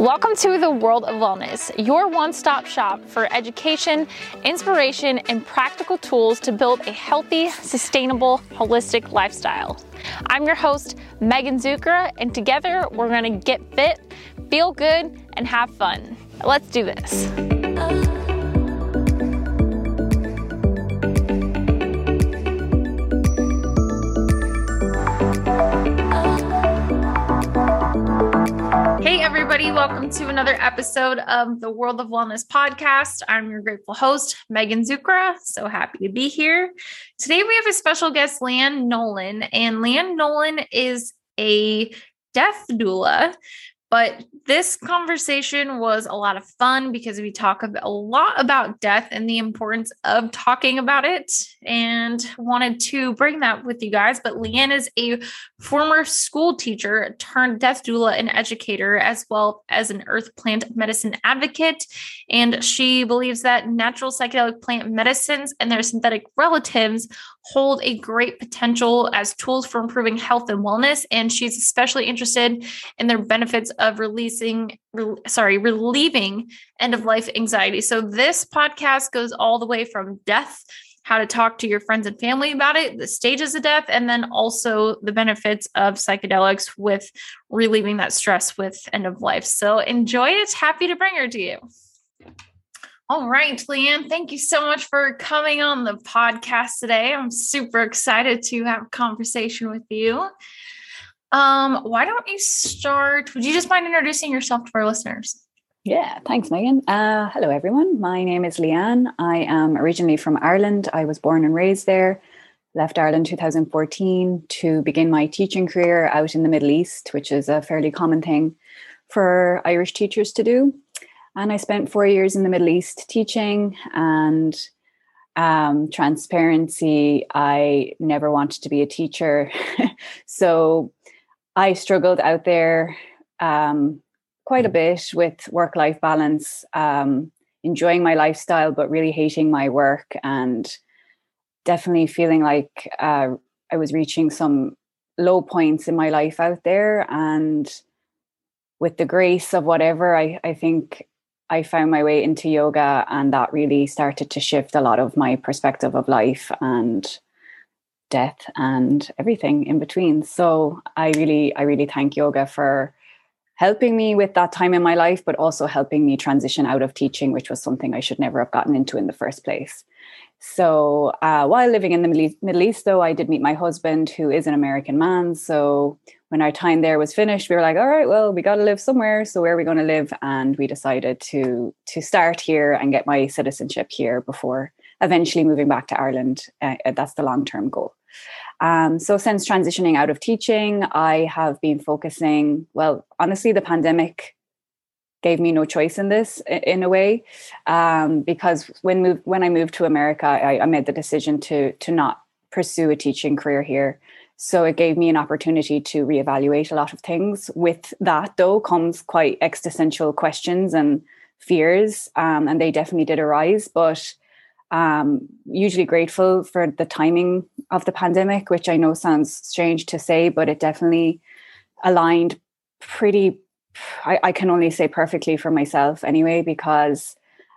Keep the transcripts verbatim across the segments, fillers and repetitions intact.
Welcome to the World of Wellness, your one-stop shop for education, inspiration, and practical tools to build a healthy, sustainable, holistic lifestyle. I'm your host, Megan Zucra, and together we're going to get fit, feel good, and have fun. Let's do this. Hey everybody, welcome to another episode of the World of Wellness podcast. I'm your grateful host, Megan Zucra. So happy to be here. Today we have a special guest, Leanne Nolan, and Leanne Nolan is a death doula, but this conversation was a lot of fun because we talk a lot about death and the importance of talking about it, and wanted to bring that with you guys. But Leanne is a former school teacher turned death doula and educator, as well as an earth plant medicine advocate. And she believes that natural psychedelic plant medicines and their synthetic relatives hold a great potential as tools for improving health and wellness. And she's especially interested in their benefits of releasing, re- sorry, relieving end-of-life anxiety. So this podcast goes all the way from death, how to talk to your friends and family about it, the stages of death, and then also the benefits of psychedelics with relieving that stress with end of life. So enjoy it. Happy to bring her to you. All right, Leanne, thank you so much for coming on the podcast today. I'm super excited to have a conversation with you. Um, why don't you start? Would you just mind introducing yourself to our listeners? Yeah, thanks, Megan. Uh, hello, everyone. My name is Leanne. I am originally from Ireland. I was born and raised there, left Ireland in two thousand fourteen to begin my teaching career out in the Middle East, which is a fairly common thing for Irish teachers to do. And I spent four years in the Middle East teaching, and um, transparency, I never wanted to be a teacher. So I struggled out there um quite a bit with work-life balance, um, enjoying my lifestyle, but really hating my work, and definitely feeling like uh, I was reaching some low points in my life out there. And with the grace of whatever, I, I think I found my way into yoga, and that really started to shift a lot of my perspective of life and death and everything in between. So I really, I really thank yoga for helping me with that time in my life, but also helping me transition out of teaching, which was something I should never have gotten into in the first place. So uh, while living in the Middle East, though, I did meet my husband, who is an American man. So when our time there was finished, we were like, all right, well, we got to live somewhere. So where are we going to live? And we decided to to start here and get my citizenship here before eventually moving back to Ireland. Uh, that's the long-term goal. Um, so since transitioning out of teaching, I have been focusing, well, honestly, the pandemic gave me no choice in this, in a way, um, because when moved, when I moved to America, I, I made the decision to to not pursue a teaching career here. So it gave me an opportunity to reevaluate a lot of things. With that, though, comes quite existential questions and fears, um, and they definitely did arise, but Um, usually grateful for the timing of the pandemic, which I know sounds strange to say, but it definitely aligned pretty, I, I can only say perfectly for myself anyway, because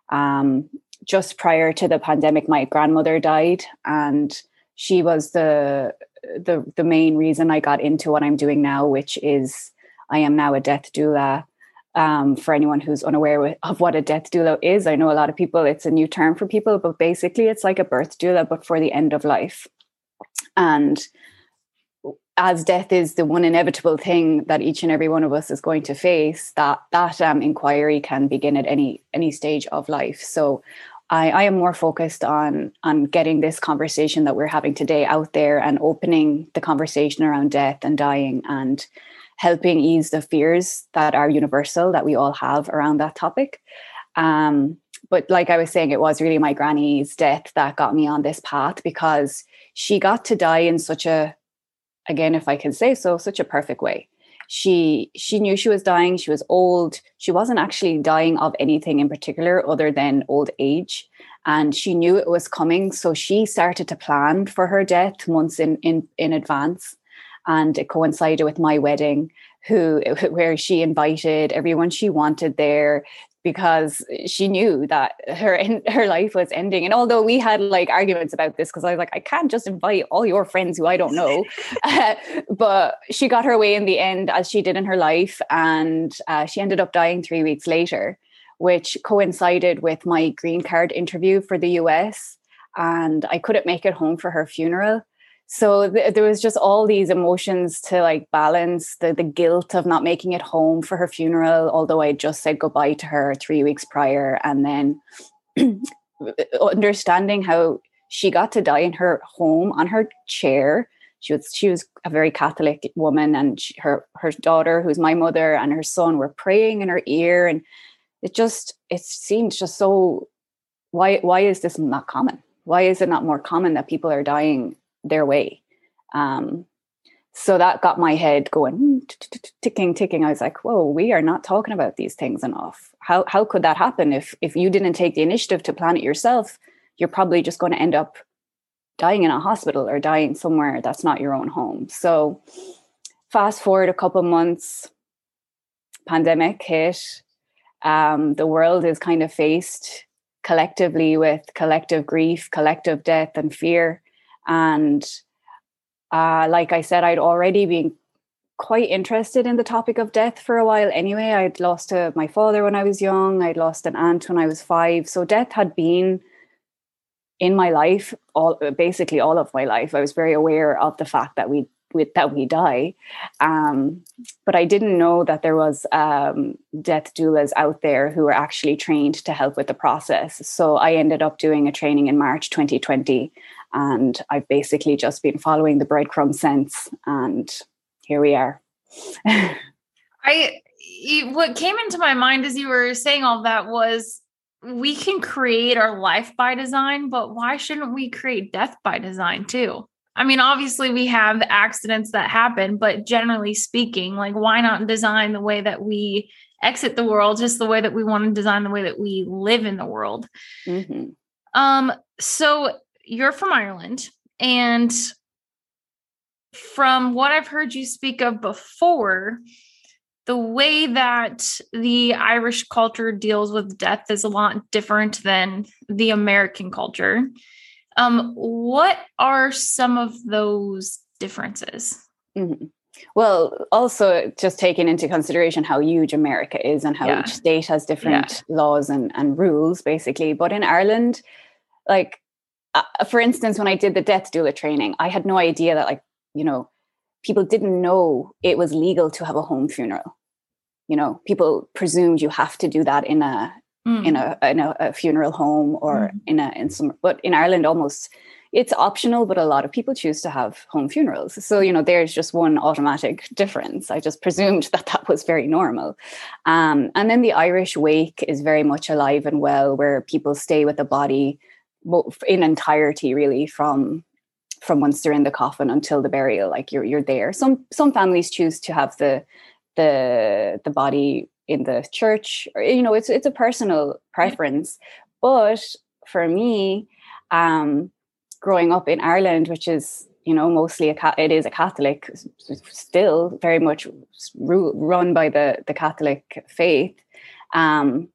um, just prior to the pandemic, my grandmother died, and she was the, the, the main reason I got into what I'm doing now, which is I am now a death doula. Um, for anyone who's unaware of what a death doula is, I know a lot of people, it's a new term for people, but basically it's like a birth doula, but for the end of life. And as death is the one inevitable thing that each and every one of us is going to face, that that um, inquiry can begin at any any stage of life. So I, I am more focused on, on getting this conversation that we're having today out there and opening the conversation around death and dying, and helping ease the fears that are universal that we all have around that topic. Um, but like I was saying, it was really my granny's death that got me on this path, because she got to die in such a, again, if I can say so, such a perfect way. She she knew she was dying. She was old. She wasn't actually dying of anything in particular other than old age. And she knew it was coming. So she started to plan for her death months in, in, in advance. And it coincided with my wedding. who where she invited everyone she wanted there, because she knew that her her life was ending. And although we had like arguments about this, because I was like, I can't just invite all your friends who I don't know. Uh, but she got her way in the end, as she did in her life. And uh, she ended up dying three weeks later, which coincided with my green card interview for the U S. And I couldn't make it home for her funeral. So th- there was just all these emotions to like balance the, the guilt of not making it home for her funeral, although I just said goodbye to her three weeks prior, and then understanding how she got to die in her home on her chair. She was she was a very Catholic woman, and she, her her daughter, who's my mother, and her son were praying in her ear, and it just it seemed just so. Why why is this not common? Why is it not more common that people are dying their way? Um, so that got my head going, ticking, ticking. I was like, whoa, we are not talking about these things enough. How how could that happen? If if you didn't take the initiative to plan it yourself, you're probably just going to end up dying in a hospital or dying somewhere that's not your own home. So fast forward a couple months, pandemic hit. Um, the world is kind of faced collectively with collective grief, collective death and fear. And uh, like I said, I'd already been quite interested in the topic of death for a while anyway. I'd lost uh, my father when I was young. I'd lost an aunt when I was five. So death had been in my life, all basically all of my life. I was very aware of the fact that we, we that we die. Um, but I didn't know that there was um, death doulas out there who were actually trained to help with the process. So I ended up doing a training in March twenty twenty. And I've basically just been following the breadcrumbs since, and here we are. I, what came into my mind as you were saying all that was, we can create our life by design, but why shouldn't we create death by design too? I mean, obviously we have accidents that happen, but generally speaking, like, why not design the way that we exit the world, just the way that we want to design the way that we live in the world. Mm-hmm. Um, so you're from Ireland, and from what I've heard you speak of before, the way that the Irish culture deals with death is a lot different than the American culture. Um, what are some of those differences? Mm-hmm. Well, also just taking into consideration how huge America is and how yeah. each state has different yeah. laws and, and rules, basically. But in Ireland, like, Uh, for instance, when I did the death doula training, I had no idea that, like, you know, people didn't know it was legal to have a home funeral. You know, people presumed you have to do that in a mm. in a in a, a funeral home or mm. in a in some. But in Ireland, almost it's optional, but a lot of people choose to have home funerals. So, you know, there's just one automatic difference. I just presumed that that was very normal. Um, and then the Irish wake is very much alive and well, where people stay with the body in entirety, really, from from once they're in the coffin until the burial. Like, you're you're there. Some some families choose to have the the the body in the church. Or, you know, it's it's a personal preference. But for me, um, growing up in Ireland, which is, you know, mostly a it is a Catholic, still very much run by the the Catholic faith. Um,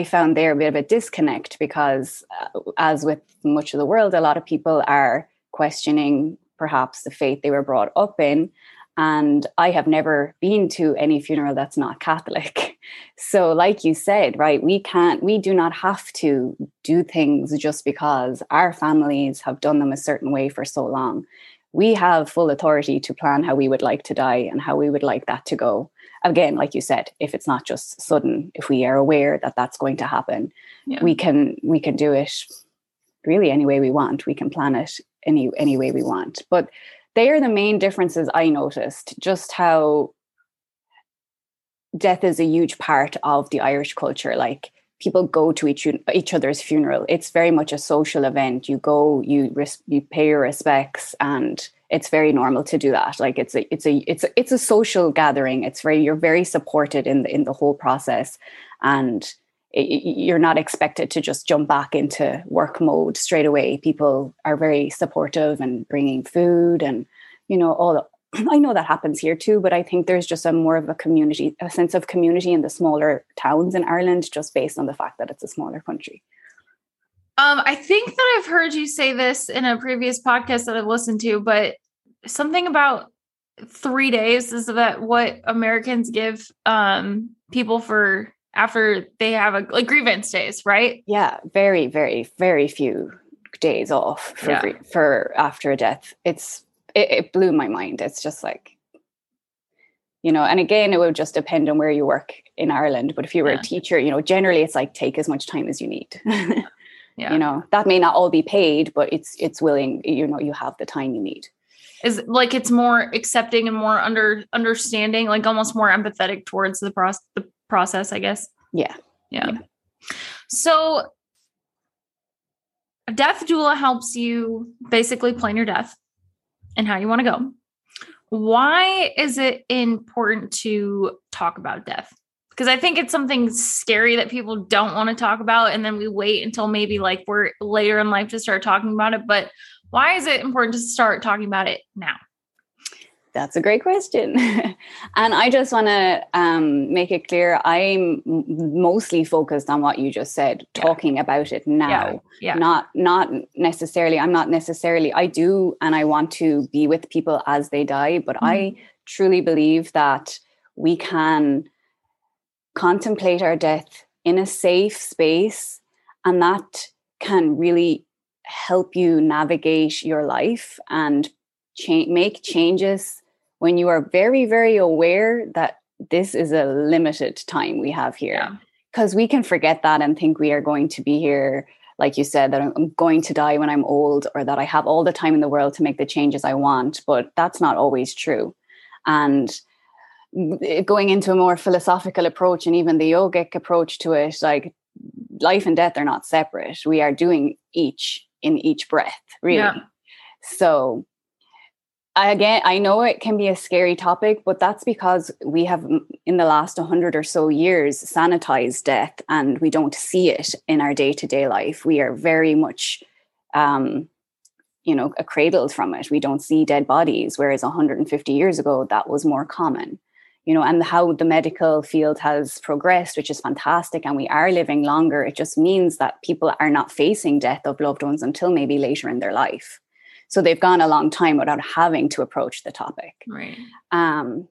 I found there a bit of a disconnect because uh, as with much of the world, a lot of people are questioning perhaps the faith they were brought up in. And I have never been to any funeral that's not Catholic. So like you said, right, we can't, we do not have to do things just because our families have done them a certain way for so long. We have full authority to plan how we would like to die and how we would like that to go. Again, like you said, if it's not just sudden, if we are aware that that's going to happen, yeah. we can we can do it really any way we want. We can plan it any any way we want. But they are the main differences I noticed, just how death is a huge part of the Irish culture. Like, people go to each each other's funeral. It's very much a social event. You go, you res- you pay your respects, and it's very normal to do that. Like, it's a, it's a, it's a, it's a social gathering. It's very, you're very supported in the, in the whole process, and it, you're not expected to just jump back into work mode straight away. People are very supportive and bringing food and, you know, all I know that happens here too, but I think there's just a more of a community, a sense of community in the smaller towns in Ireland, just based on the fact that it's a smaller country. Um, I think that I've heard you say this in a previous podcast that I've listened to, but something about three days is that what Americans give um, people for after they have a like grievance days, right? Yeah. Very, very, very few days off for, yeah. gr- for after a death. It's, It, it blew my mind. It's just like, you know, and again, it would just depend on where you work in Ireland. But if you were yeah. a teacher, you know, generally it's like, take as much time as you need. yeah. You know, that may not all be paid, but it's, it's willing, you know, you have the time you need. Is like, it's more accepting and more under understanding, like almost more empathetic towards the process, the process, I guess. Yeah. Yeah. yeah. So a death doula helps you basically plan your death and how you want to go. Why is it important to talk about death? Because I think it's something scary that people don't want to talk about. And then we wait until maybe like we're later in life to start talking about it. But why is it important to start talking about it now? That's a great question. And I just want to um, make it clear, I'm mostly focused on what you just said, yeah. talking about it now. Yeah. Yeah. Not not necessarily, I'm not necessarily, I do and I want to be with people as they die, but mm-hmm. I truly believe that we can contemplate our death in a safe space, and that can really help you navigate your life and cha- make changes when you are very, very aware that this is a limited time we have here, because yeah. we can forget that and think we are going to be here, like you said, that I'm going to die when I'm old, or that I have all the time in the world to make the changes I want. But that's not always true. And going into a more philosophical approach, and even the yogic approach to it, like life and death are not separate. We are doing each in each breath, really. Yeah. So again, I know it can be a scary topic, but that's because we have, in the last one hundred or so years, sanitized death, and we don't see it in our day-to-day life. We are very much, um, you know, cradled from it. We don't see dead bodies, whereas one hundred fifty years ago, that was more common. You know, and how the medical field has progressed, which is fantastic, and we are living longer. It just means that people are not facing death of loved ones until maybe later in their life. So they've gone a long time without having to approach the topic. Right. Um,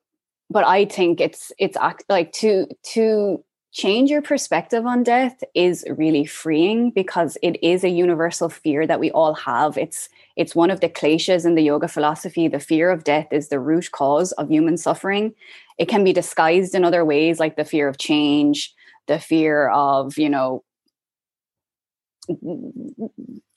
but I think it's it's like to to change your perspective on death is really freeing, because it is a universal fear that we all have. It's it's one of the kleshas in the yoga philosophy. The fear of death is the root cause of human suffering. It can be disguised in other ways, like the fear of change, the fear of, you know,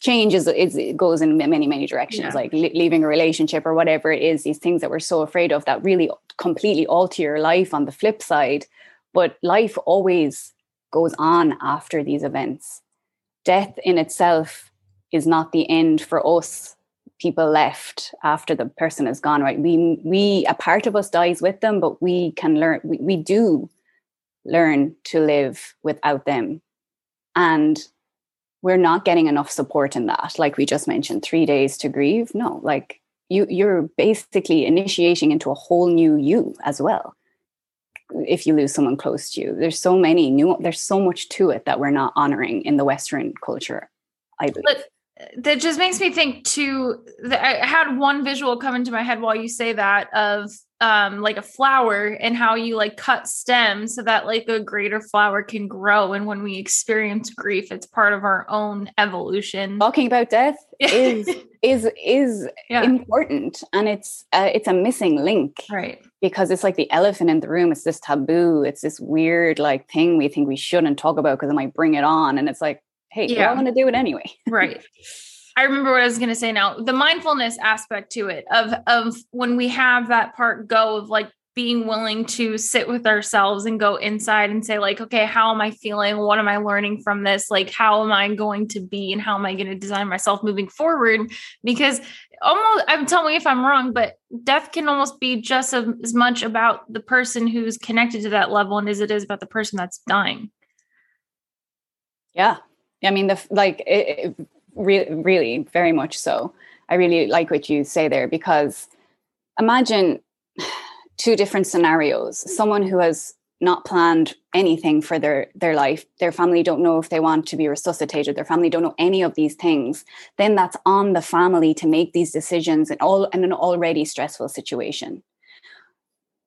change is, is it goes in many many directions, yeah. like li- leaving a relationship or whatever it is, these things that we're so afraid of that really completely alter your life on the flip side. But life always goes on after these events. Death in itself is not the end for us people left after the person is gone, right? We we a part of us dies with them, but we can learn we, we do learn to live without them. And we're not getting enough support in that. Like we just mentioned, three days to grieve. No, like you, you're basically initiating into a whole new you as well. If you lose someone close to you, there's so many new, there's so much to it that we're not honoring in the Western culture, I believe. But that just makes me think too, I had one visual come into my head while you say that, of um, like a flower, and how you like cut stems so that like a greater flower can grow. And when we experience grief, it's part of our own evolution. Talking about death is, is, is yeah. important. And it's, uh, it's a missing link, right? Because it's like the elephant in the room. It's this taboo. It's this weird like thing we think we shouldn't talk about because it might bring it on. And it's like, hey, yeah. we're all going to do it anyway. Right. I remember what I was going to say now, the mindfulness aspect to it of, of when we have that part go of like being willing to sit with ourselves and go inside and say like, okay, how am I feeling? What am I learning from this? Like, how am I going to be, and how am I going to design myself moving forward? Because almost, I'm tell me if I'm wrong, but death can almost be just as much about the person who's connected to that level and as it is about the person that's dying. Yeah. I mean, the, like, it, it, Really, really, very much so. I really like what you say there, because imagine two different scenarios. Someone who has not planned anything for their, their life, their family don't know if they want to be resuscitated, their family don't know any of these things, then that's on the family to make these decisions in, all, in an already stressful situation.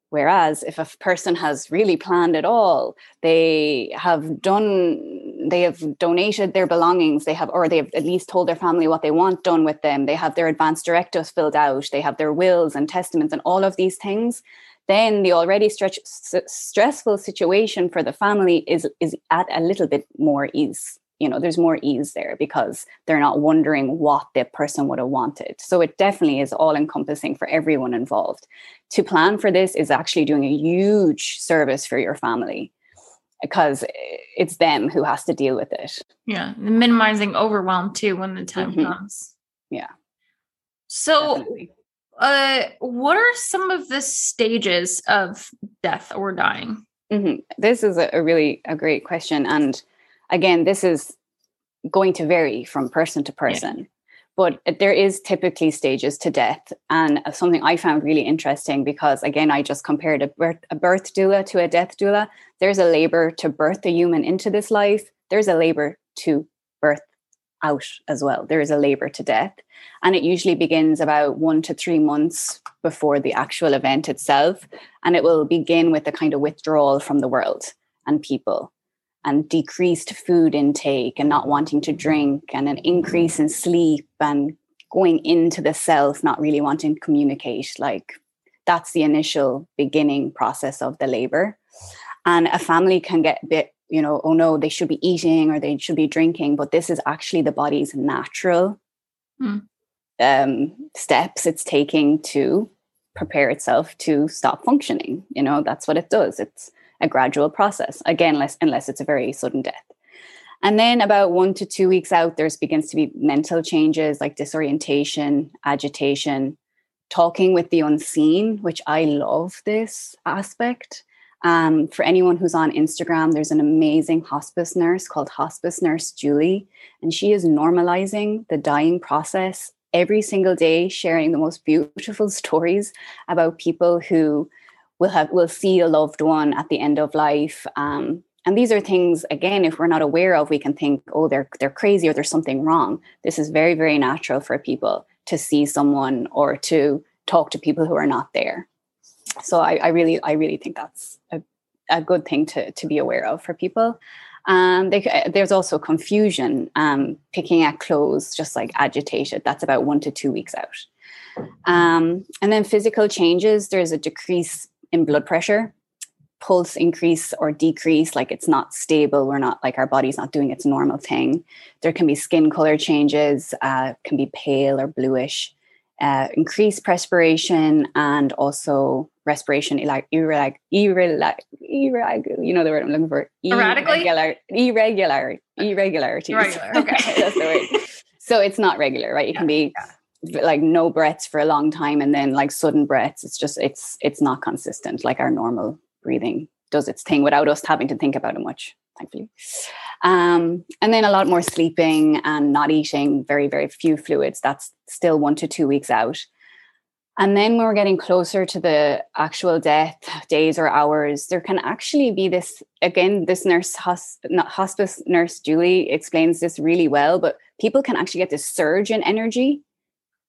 Whereas if a person has really planned it all, they have done, they have donated their belongings, they have, or they have at least told their family what they want done with them, they have their advance directives filled out, they have their wills and testaments and all of these things, then the already stretch, s- stressful situation for the family is, is at a little bit more ease. You know, there's more ease there because they're not wondering what the person would have wanted. So it definitely is all encompassing for everyone involved. To plan for this is actually doing a huge service for your family because it's them who has to deal with it. Yeah. And minimizing overwhelm too when the time mm-hmm. comes. Yeah. So definitely. uh, what are some of the stages of death or dying? Mm-hmm. This is a, a really a great question. And again, this is going to vary from person to person, yeah. but there is typically stages to death. And something I found really interesting because, again, I just compared a birth, a birth doula to a death doula. There's a labor to birth a human into this life. There's a labor to birth out as well. There is a labor to death. And it usually begins about one to three months before the actual event itself. And it will begin with the kind of withdrawal from the world and people, and decreased food intake and not wanting to drink and an increase in sleep and going into the self, not really wanting to communicate. Like that's the initial beginning process of the labor. And a family can get a bit, you know, oh no, they should be eating or they should be drinking, but this is actually the body's natural hmm. um, steps it's taking to prepare itself to stop functioning. You know, that's what it does. It's a gradual process, again, unless, unless it's a very sudden death. And then about one to two weeks out, there's begins to be mental changes like disorientation, agitation, talking with the unseen, which I love this aspect. Um, for anyone who's on Instagram, there's an amazing hospice nurse called Hospice Nurse Julie, and she is normalizing the dying process every single day, sharing the most beautiful stories about people who We'll have we'll see a loved one at the end of life, um, and these are things, again, if we're not aware of, we can think, oh, they're they're crazy or there's something wrong. This is very, very natural for people to see someone or to talk to people who are not there. So I, I really I really think that's a, a good thing to to be aware of for people. Um, they, there's also confusion, um, picking at clothes, just like agitated. That's about one to two weeks out, um, and then physical changes. There's a decrease in blood pressure, pulse increase or decrease, like it's not stable. We're not like our body's not doing its normal thing. There can be skin color changes, uh, can be pale or bluish, uh, increased perspiration, and also respiration, like irregular, irregular, irregular, you know the word I'm looking for. Erratically? Irregular, irregular, irregularities. Regular. Okay, that's the word. So it's not regular, right? It yeah. can be. Yeah. Like no breaths for a long time and then like sudden breaths. It's just, it's, it's not consistent. Like our normal breathing does its thing without us having to think about it much, thankfully. Um, and then a lot more sleeping and not eating, very, very few fluids. That's still one to two weeks out. And then when we're getting closer to the actual death, days or hours, there can actually be this, again, this nurse, hosp- not hospice nurse Julie explains this really well, but people can actually get this surge in energy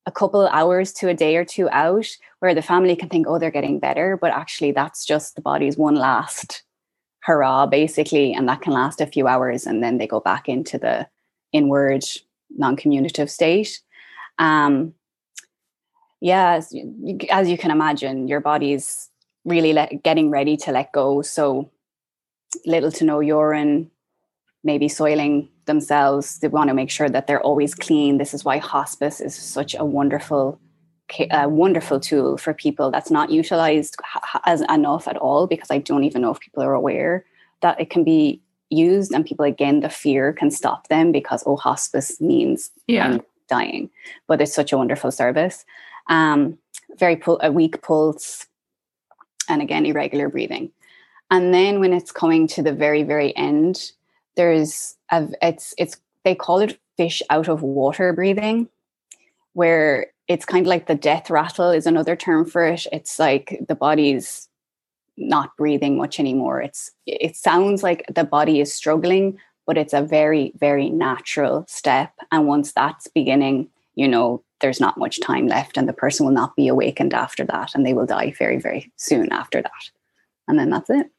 a couple hours to a day or two out, where the family can think, oh, they're getting better. But actually, that's just the body's one last hurrah, basically. And that can last a few hours. And then they go back into the inward, non-communicative state. Um, yeah, as you, as you can imagine, your body's really let, getting ready to let go. So little to no urine, maybe soiling themselves. They want to make sure that they're always clean. This is why hospice is such a wonderful, uh, wonderful tool for people that's not utilized as enough at all, because I don't even know if people are aware that it can be used. And people, again, the fear can stop them because, oh, hospice means yeah. I'm dying. But it's such a wonderful service. Um, very pul- a weak pulse, and again, irregular breathing. And then when it's coming to the very, very end, There's, a, it's, it's, they call it fish out of water breathing, where it's kind of like the death rattle is another term for it. It's like the body's not breathing much anymore. It's it sounds like the body is struggling, but it's a very, very natural step. And once that's beginning, you know, there's not much time left and the person will not be awakened after that. And they will die very, very soon after that. And then that's it.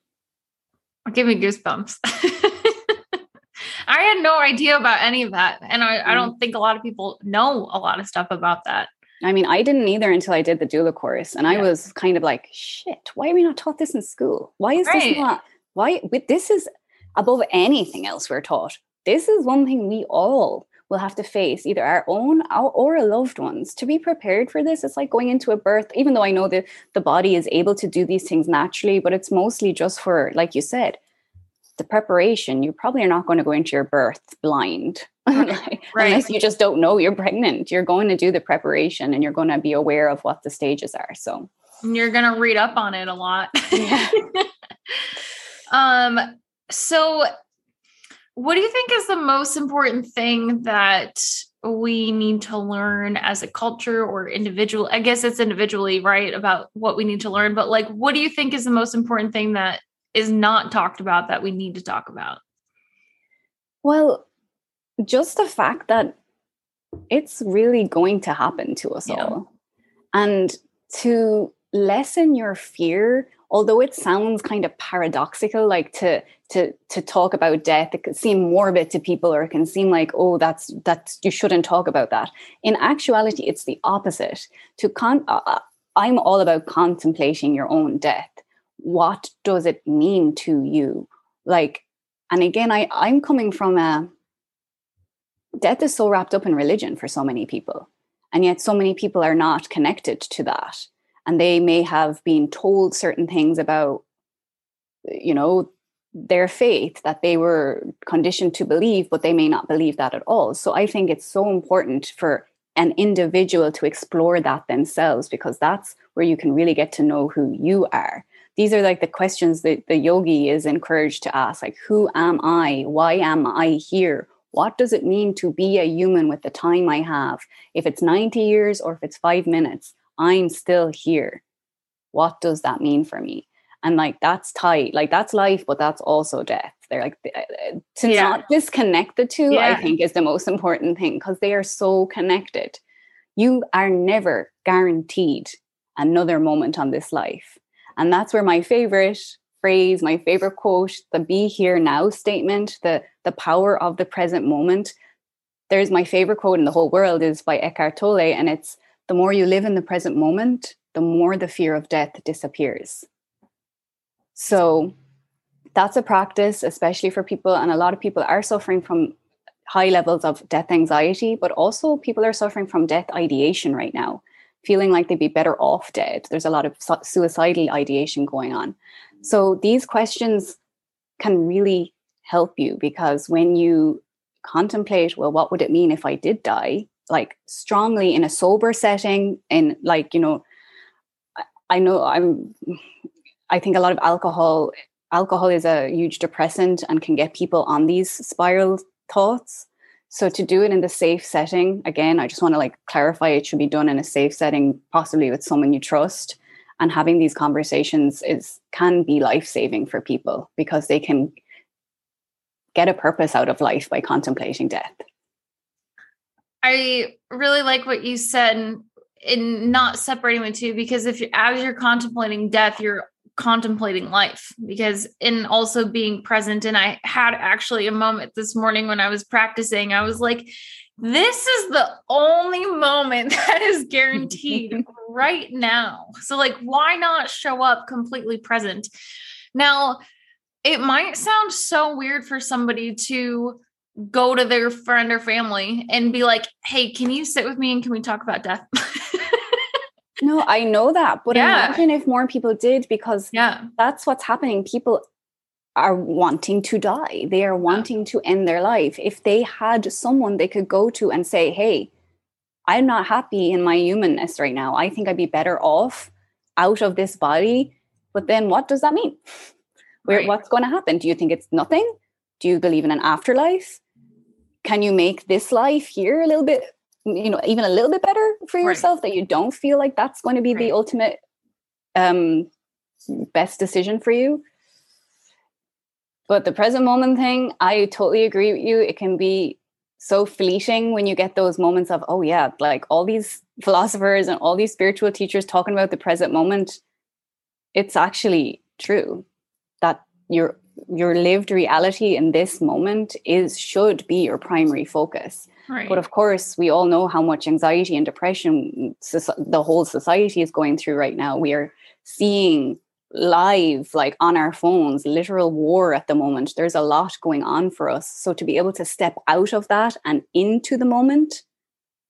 Give me goosebumps. I had no idea about any of that. And I, I don't think a lot of people know a lot of stuff about that. I mean, I didn't either until I did the doula course. And yeah. I was kind of like, shit, why are we not taught this in school? Why is right. this not, why, with, this is above anything else we're taught. This is one thing we all will have to face, either our own or, or our loved ones. To be prepared for this, it's like going into a birth, even though I know that the body is able to do these things naturally, but it's mostly just for, like you said, the preparation. You probably are not going to go into your birth blind. Right. Right. Unless you just don't know you're pregnant. You're going to do the preparation and you're going to be aware of what the stages are. So and you're going to read up on it a lot. Yeah. um. So what do you think is the most important thing that we need to learn as a culture or individual? I guess it's individually, right, about what we need to learn. But like, what do you think is the most important thing that is not talked about that we need to talk about? Well, just the fact that it's really going to happen to us yeah. all. And to lessen your fear, although it sounds kind of paradoxical, like to to to talk about death, it could seem morbid to people, or it can seem like, oh, that's that's you shouldn't talk about that. In actuality, it's the opposite. To con- uh, I'm all about contemplating your own death. What does it mean to you? Like, and again, I, I'm coming from a, death is so wrapped up in religion for so many people. And yet so many people are not connected to that. And they may have been told certain things about, you know, their faith that they were conditioned to believe, but they may not believe that at all. So I think it's so important for an individual to explore that themselves, because that's where you can really get to know who you are. These are like the questions that the yogi is encouraged to ask, like, who am I? Why am I here? What does it mean to be a human with the time I have? If it's ninety years or if it's five minutes, I'm still here. What does that mean for me? And like, that's tight. Like, that's life, but that's also death. They're like, to yeah. not disconnect the two, yeah. I think is the most important thing, because they are so connected. You are never guaranteed another moment on this life. And that's where my favorite phrase, my favorite quote, the be here now statement, the, the power of the present moment. There's my favorite quote in the whole world is by Eckhart Tolle. And it's, the more you live in the present moment, the more the fear of death disappears. So that's a practice, especially for people. And a lot of people are suffering from high levels of death anxiety, but also people are suffering from death ideation right now, feeling like they'd be better off dead. There's a lot of su- suicidal ideation going on. So these questions can really help you, because when you contemplate, well, what would it mean if I did die? Like, strongly in a sober setting, and like, you know, I, I know I'm, I think a lot of alcohol, alcohol is a huge depressant and can get people on these spiral thoughts. So to do it in the safe setting, again, I just want to like clarify, it should be done in a safe setting, possibly with someone you trust. And having these conversations is can be life-saving for people, because they can get a purpose out of life by contemplating death. I really like what you said in, in not separating the two, because if you, as you're contemplating death, you're contemplating life, because in also being present. And I had actually a moment this morning when I was practicing, I was like, this is the only moment that is guaranteed right now. So like, why not show up completely present? Now, it might sound so weird for somebody to go to their friend or family and be like, hey, can you sit with me and can we talk about death? No, I know that, but yeah. imagine if more people did, because yeah. that's what's happening. People are wanting to die. They are wanting yeah. to end their life. If they had someone they could go to and say, hey, I'm not happy in my humanness right now. I think I'd be better off out of this body. But then what does that mean? Where, right. What's going to happen? Do you think it's nothing? Do you believe in an afterlife? Can you make this life here a little bit you know, even a little bit better for yourself, right, that you don't feel like that's going to be right. the ultimate um, best decision for you. But the present moment thing, I totally agree with you. It can be so fleeting when you get those moments of, oh yeah, like all these philosophers and all these spiritual teachers talking about the present moment. It's actually true that your your lived reality in this moment is should be your primary focus. Right. But of course, we all know how much anxiety and depression so- the whole society is going through right now. We are seeing live, like on our phones, literal war at the moment. There's a lot going on for us. So to be able to step out of that and into the moment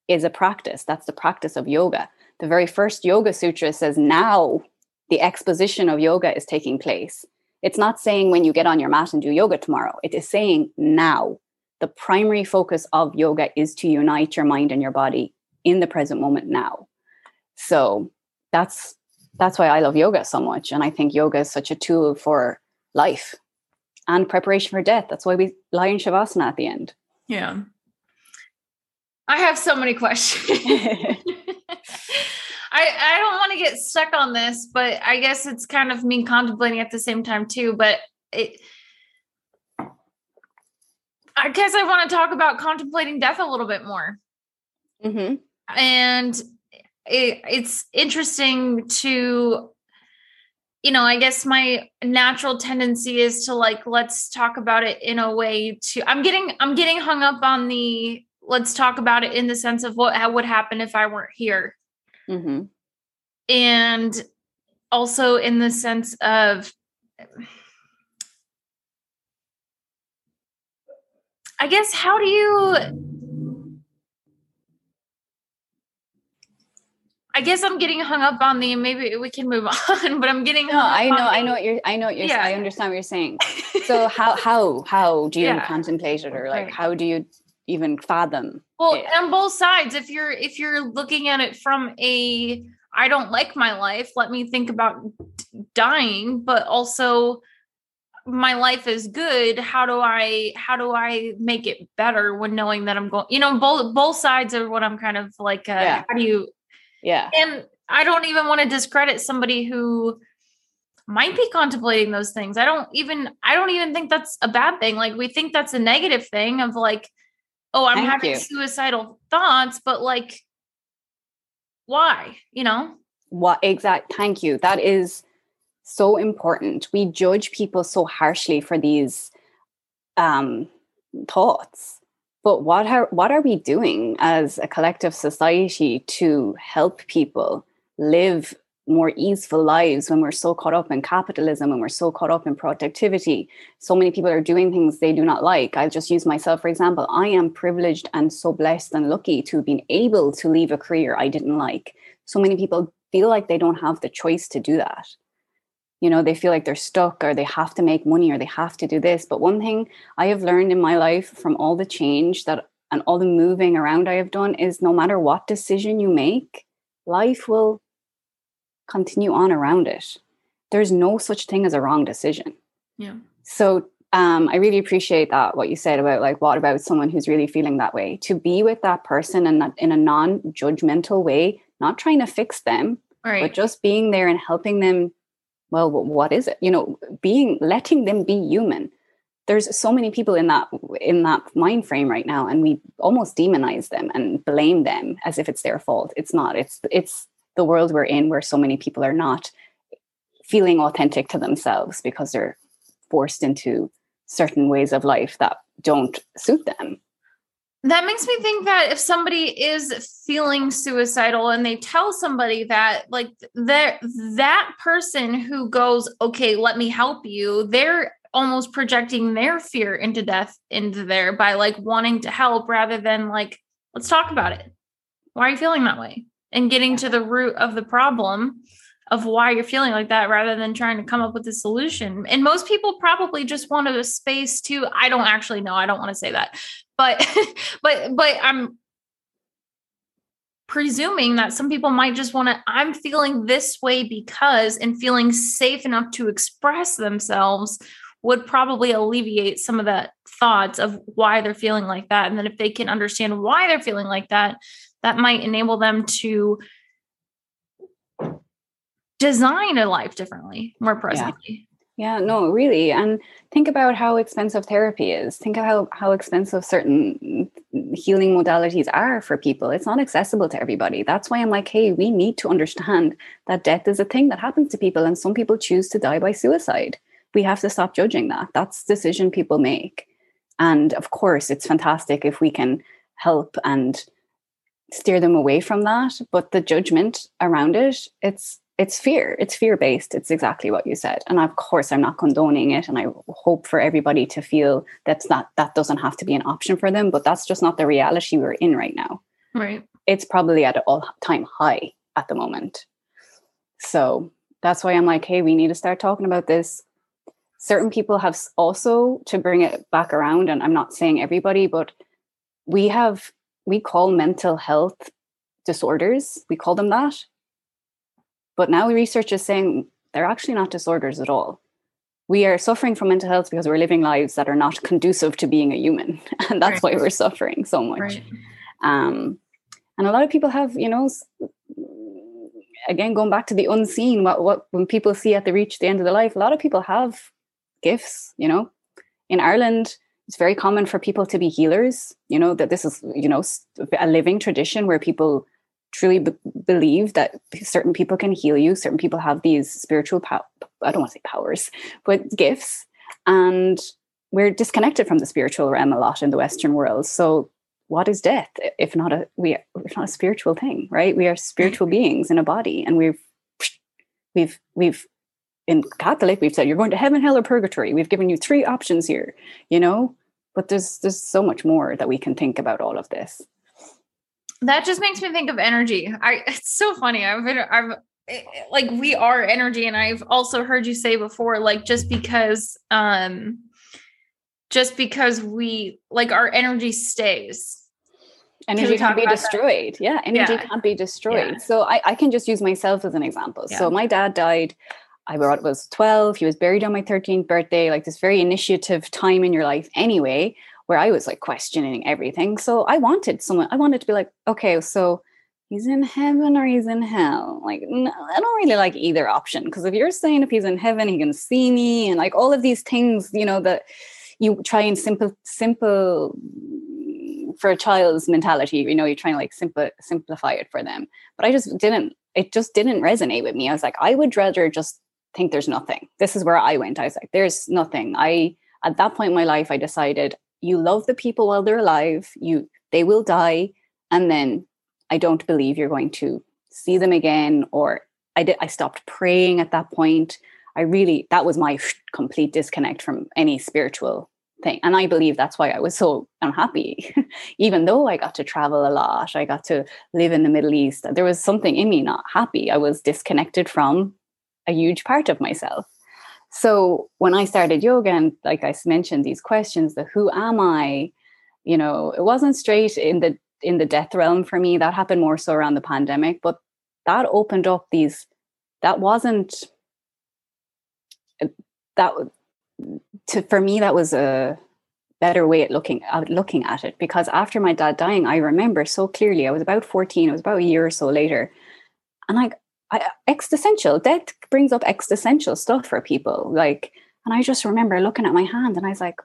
is a practice. That's the practice of yoga. The very first Yoga Sutra says now the exposition of yoga is taking place. It's not saying when you get on your mat and do yoga tomorrow. It is saying now. The primary focus of yoga is to unite your mind and your body in the present moment now. So that's that's why I love yoga so much. And I think yoga is such a tool for life and preparation for death. That's why we lie in Shavasana at the end. Yeah. I have so many questions. I, I don't want to get stuck on this, but I guess it's kind of me contemplating at the same time too, but it, I guess I want to talk about contemplating death a little bit more. Mm-hmm. And it, it's interesting to, you know, I guess my natural tendency is to like, let's talk about it in a way to, I'm getting, I'm getting hung up on the, let's talk about it in the sense of what how would happen if I weren't here. Mm-hmm. And also in the sense of, I guess, how do you, I guess I'm getting hung up on the, maybe we can move on, but I'm getting, no, hung I up know, on I the, know what you're, I know what you're, yeah. I understand what you're saying. So how, how, how do you yeah. contemplate it, or like, right. how do you even fathom? Well, it? On both sides, if you're, if you're looking at it from a, I don't like my life, let me think about dying, but also my life is good. How do I, how do I make it better when knowing that I'm going, you know, both, both sides are what I'm kind of like, uh, yeah. how do you, yeah. And I don't even want to discredit somebody who might be contemplating those things. I don't even, I don't even think that's a bad thing. Like we think that's a negative thing of like, oh, I'm Thank having you. suicidal thoughts, but like, why, you know? What exact? Thank you. That is so important. We judge people so harshly for these um, thoughts, but what are, what are we doing as a collective society to help people live more easeful lives when we're so caught up in capitalism, when we're so caught up in productivity? So many people are doing things they do not like. I'll just use myself, for example. I am privileged and so blessed and lucky to have been able to leave a career I didn't like. So many people feel like they don't have the choice to do that. You know, they feel like they're stuck, or they have to make money, or they have to do this. But one thing I have learned in my life from all the change that and all the moving around I have done is no matter what decision you make, life will continue on around it. There's no such thing as a wrong decision. Yeah. So um, I really appreciate that, what you said about like, what about someone who's really feeling that way? To be with that person and not in a non-judgmental way, not trying to fix them, right. but just being there and helping them. Well, what is it? You know, being, letting them be human. There's so many people in that, in that mind frame right now, and we almost demonize them and blame them as if it's their fault. It's not, it's, it's the world we're in where so many people are not feeling authentic to themselves because they're forced into certain ways of life that don't suit them. That makes me think that if somebody is feeling suicidal and they tell somebody that, like, that that person who goes, okay, let me help you, they're almost projecting their fear into death into there by like wanting to help rather than like, let's talk about it. Why are you feeling that way? And getting to the root of the problem of why you're feeling like that rather than trying to come up with a solution. And most people probably just want a space to, I don't actually know. I don't want to say that. But, but, but I'm presuming that some people might just want to, I'm feeling this way because, and feeling safe enough to express themselves would probably alleviate some of that thoughts of why they're feeling like that. And then if they can understand why they're feeling like that, that might enable them to design a life differently, more presently. Yeah. yeah, no, really. And think about how expensive therapy is. Think of how, how expensive certain healing modalities are for people. It's not accessible to everybody. That's why I'm like, hey, we need to understand that death is a thing that happens to people. And some people choose to die by suicide. We have to stop judging that. That's the decision people make. And of course, it's fantastic if we can help and steer them away from that. But the judgment around it, it's it's fear. It's fear-based. It's exactly what you said. And of course, I'm not condoning it. And I hope for everybody to feel that's not, that doesn't have to be an option for them. But that's just not the reality we're in right now. Right. It's probably at an all-time high at the moment. So that's why I'm like, hey, we need to start talking about this. Certain people have also, to bring it back around, and I'm not saying everybody, but we have, we call mental health disorders, we call them that. But now research is saying they're actually not disorders at all. We are suffering from mental health because we're living lives that are not conducive to being a human. And that's right. why we're suffering so much. Right. Um, and a lot of people have, you know, again, going back to the unseen, what, what when people see at the reach the end of their life, a lot of people have gifts, you know. In Ireland, it's very common for people to be healers, you know, that this is, you know, a living tradition where people truly b- believe that certain people can heal you. Certain people have these spiritual pow- I don't want to say powers, but gifts. And we're disconnected from the spiritual realm a lot in the Western world. So what is death if not a we if not a spiritual thing, right? We are spiritual beings in a body, and we've we've we've in Catholic, we've said, you're going to heaven, hell, or purgatory. We've given you three options here, you know, but there's, there's so much more that we can think about all of this. That just makes me think of energy. I, it's so funny. I've been, I've like, we are energy. And I've also heard you say before, like, just because, um, just because we like our energy stays. Energy can't be destroyed. That? Yeah. Energy yeah. can't be destroyed. Yeah. So I, I can just use myself as an example. Yeah. So my dad died, I was twelve. He was buried on my thirteenth birthday, like this very initiative time in your life anyway, where I was like questioning everything. So I wanted someone, I wanted to be like, okay, so he's in heaven or he's in hell. Like, no, I don't really like either option. Because if you're saying if he's in heaven, he can see me and like all of these things, you know, that you try and simple, simple for a child's mentality, you know, you're trying to like simple, simplify it for them. But I just didn't, it just didn't resonate with me. I was like, I would rather just think there's nothing. This is where I went. I was like, there's nothing. I, at that point in my life, I decided you love the people while they're alive. You, they will die. And then I don't believe you're going to see them again. Or I did, I stopped praying at that point. I really, that was my complete disconnect from any spiritual thing. And I believe that's why I was so unhappy, even though I got to travel a lot. I got to live in the Middle East. There was something in me not happy. I was disconnected from a huge part of myself. So when I started yoga and like I mentioned these questions, the who am I, you know, it wasn't straight in the in the death realm for me. That happened more so around the pandemic, but that opened up these, that wasn't, that to, for me, that was a better way at looking, at looking at it. Because after my dad dying, I remember so clearly, I was about fourteen, it was about a year or so later. And like, I, existential death brings up existential stuff for people, like, and I just remember looking at my hand and I was like,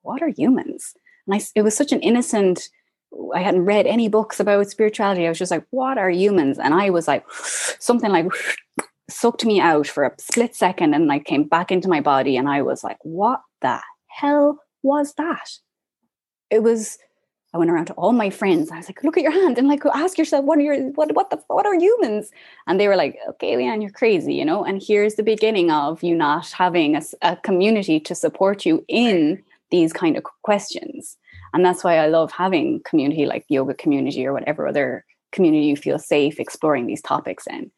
what are humans? And I, it was such an innocent, I hadn't read any books about spirituality. I was just like, what are humans? And I was like, something like sucked me out for a split second, and I came back into my body and I was like, what the hell was that? It was, I went around to all my friends. I was like, look at your hand and like, ask yourself, what are your, what, what the, what are humans? And they were like, okay, Leanne, you're crazy, you know? And here's the beginning of you not having a, a community to support you in these kind of questions. And that's why I love having community like yoga community or whatever other community you feel safe exploring these topics in.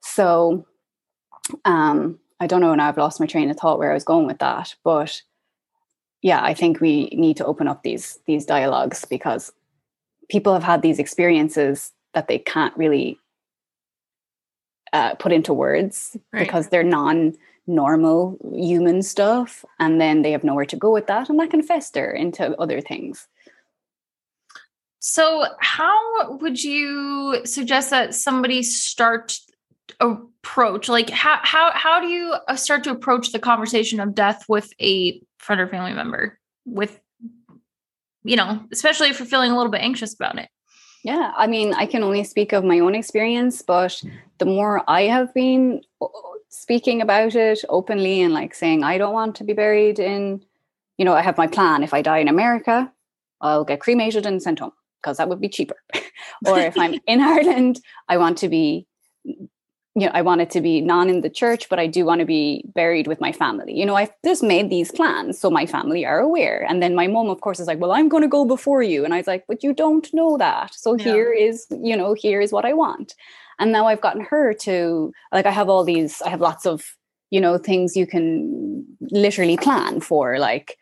So um, I don't know, now I've lost my train of thought where I was going with that, but yeah, I think we need to open up these these dialogues, because people have had these experiences that they can't really uh, put into words, right, because they're non normal human stuff, and then they have nowhere to go with that, and that can fester into other things. So how would you suggest that somebody start approach? Like how, how, how do you start to approach the conversation of death with a friend or family member, with, you know, especially if you're feeling a little bit anxious about it? Yeah. I mean, I can only speak of my own experience, but the more I have been speaking about it openly and like saying, I don't want to be buried in, you know, I have my plan. If I die in America, I'll get cremated and sent home, because that would be cheaper. Or if I'm in Ireland, I want to be, you know, I want it to be non in the church, but I do want to be buried with my family. You know, I've just made these plans, so my family are aware. And then my mom, of course, is like, well, I'm going to go before you. And I was like, but you don't know that. So yeah. here is, you know, here is what I want. And now I've gotten her to, like, I have all these, I have lots of, you know, things you can literally plan for, like,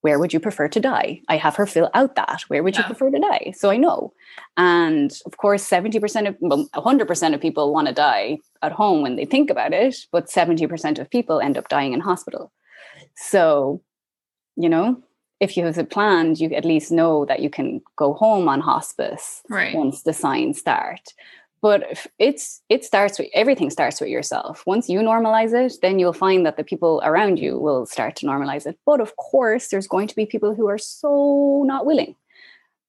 where would you prefer to die? I have her fill out that. Where would you yeah. prefer to die? So I know. And of course, seventy percent of, well, one hundred percent of people want to die at home when they think about it, but seventy percent of people end up dying in hospital. So, you know, if you have it planned, you at least know that you can go home on hospice right. once the signs start. But it's it starts with, everything starts with yourself. Once you normalize it, then you'll find that the people around you will start to normalize it. But of course, there's going to be people who are so not willing.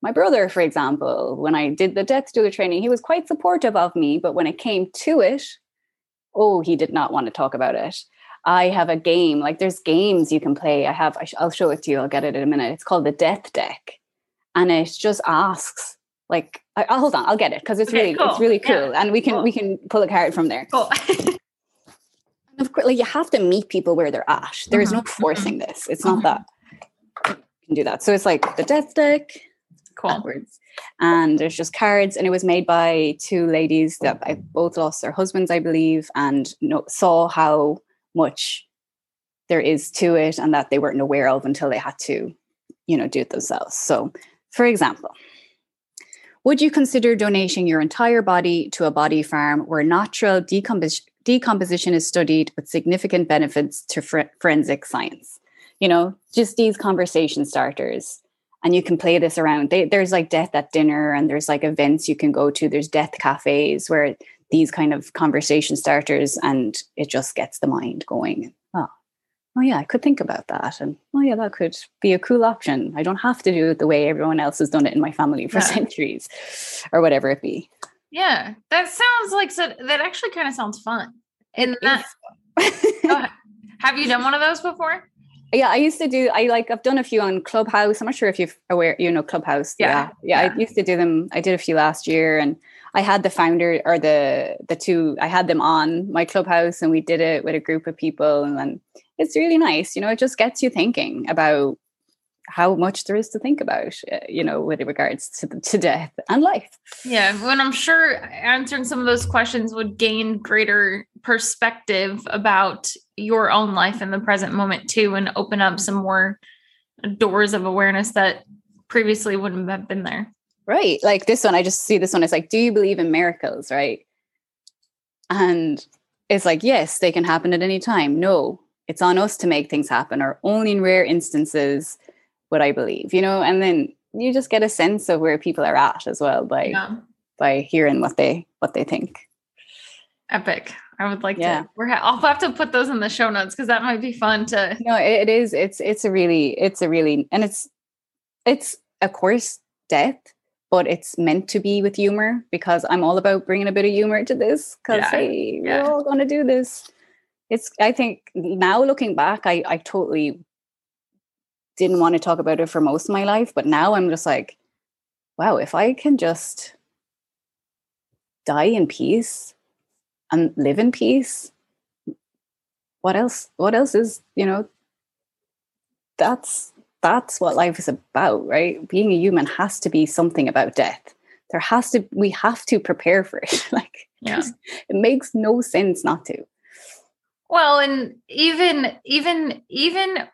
My brother, for example, when I did the death doula training, he was quite supportive of me. But when it came to it, oh, he did not want to talk about it. I have a game, like there's games you can play. I have, I'll show it to you. I'll get it in a minute. It's called the Death Deck. And it just asks, like, I, I'll hold on, I'll get it, because it's okay, really, cool. it's really cool, yeah. and we can cool. we can pull a card from there. Cool. And of course, like, you have to meet people where they're at. There is mm-hmm. no forcing mm-hmm. this. It's mm-hmm. not that you can do that. So it's like the Death Deck, cool. backwards, and there's just cards. And it was made by two ladies that I both lost their husbands, I believe, and no, saw how much there is to it, and that they weren't aware of until they had to, you know, do it themselves. So, for example. Would you consider donating your entire body to a body farm where natural decompos- decomposition is studied with significant benefits to fr- forensic science? You know, just these conversation starters. And you can play this around. They, there's like death at dinner, and there's like events you can go to. There's death cafes where these kind of conversation starters, and it just gets the mind going. Oh, oh yeah, I could think about that. And oh yeah, that could be a cool option. I don't have to do it the way everyone else has done it in my family for yeah. centuries, or whatever it be. Yeah. That sounds like, so that actually kind of sounds fun. And that, oh, have you done one of those before? Yeah. I used to do, I like, I've done a few on Clubhouse. I'm not sure if you're aware, you know, Clubhouse. Yeah. Yeah. yeah, yeah. I used to do them. I did a few last year, and I had the founder or the, the two, I had them on my Clubhouse, and we did it with a group of people. And then it's really nice. You know, it just gets you thinking about how much there is to think about, you know, with regards to, to death and life. Yeah. And I'm sure answering some of those questions would gain greater perspective about your own life in the present moment too, and open up some more doors of awareness that previously wouldn't have been there. Right. Like this one, I just see this one. It's like, do you believe in miracles? Right. And it's like, yes, they can happen at any time. No, it's on us to make things happen, or only in rare instances would I believe, you know. And then you just get a sense of where people are at as well by yeah. by hearing what they what they think. Epic. I would like yeah. to. We're ha- I'll have to put those in the show notes, because that might be fun to. No, it, it is. It's it's a really it's a really and it's it's of course death, but it's meant to be with humor, because I'm all about bringing a bit of humor to this, because yeah. hey, yeah. we're all going to do this. It's, I think now looking back, I, I totally didn't want to talk about it for most of my life. But now I'm just like, wow, if I can just die in peace and live in peace, what else, what else is, you know, that's, that's what life is about, right? Being a human has to be something about death. There has to, we have to prepare for it. Like, yeah. it makes no sense not to. Well, and even, even, even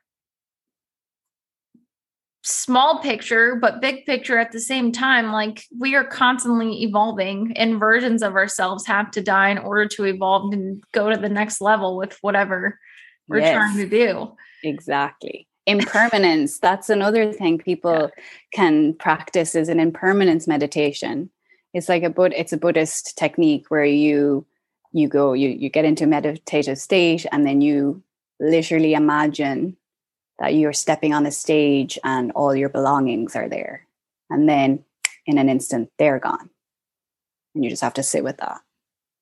small picture, but big picture at the same time, like we are constantly evolving and versions of ourselves have to die in order to evolve and go to the next level with whatever we're yes, trying to do. Exactly. Impermanence. That's another thing people yeah. can practice is an impermanence meditation. It's like a Buddh- it's a Buddhist technique where you you go, you you get into a meditative state and then you literally imagine that you're stepping on a stage and all your belongings are there. And then in an instant, they're gone. And you just have to sit with that.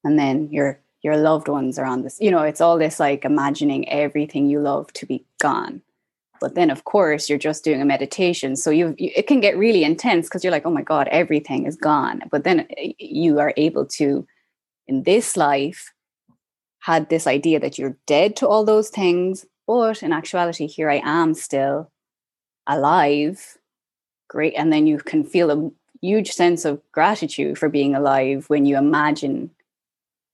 And then your your loved ones are on this, you know, it's all this like imagining everything you love to be gone. But then, of course, you're just doing a meditation. So you, you it can get really intense because you're like, oh, my God, everything is gone. But then you are able to, in this life, had this idea that you're dead to all those things. But in actuality, here I am still alive. Great. And then you can feel a huge sense of gratitude for being alive when you imagine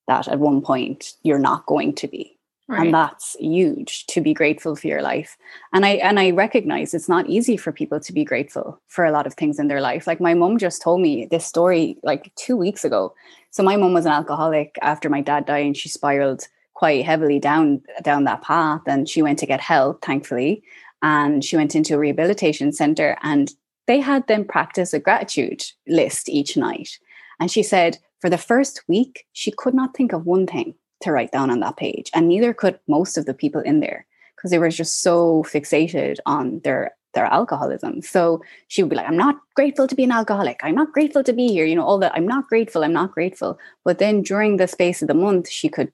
that at one point you're not going to be. Right. And that's huge, to be grateful for your life. And I and I recognize it's not easy for people to be grateful for a lot of things in their life. Like my mom just told me this story like two weeks ago. So my mom was an alcoholic after my dad died, and she spiraled quite heavily down down that path. And she went to get help, thankfully. And she went into a rehabilitation center, and they had them practice a gratitude list each night. And she said for the first week, she could not think of one thing to write down on that page, and neither could most of the people in there because they were just so fixated on their their alcoholism. So she would be like, I'm not grateful to be an alcoholic, I'm not grateful to be here, you know, all that, I'm not grateful, I'm not grateful. But then during the space of the month, she could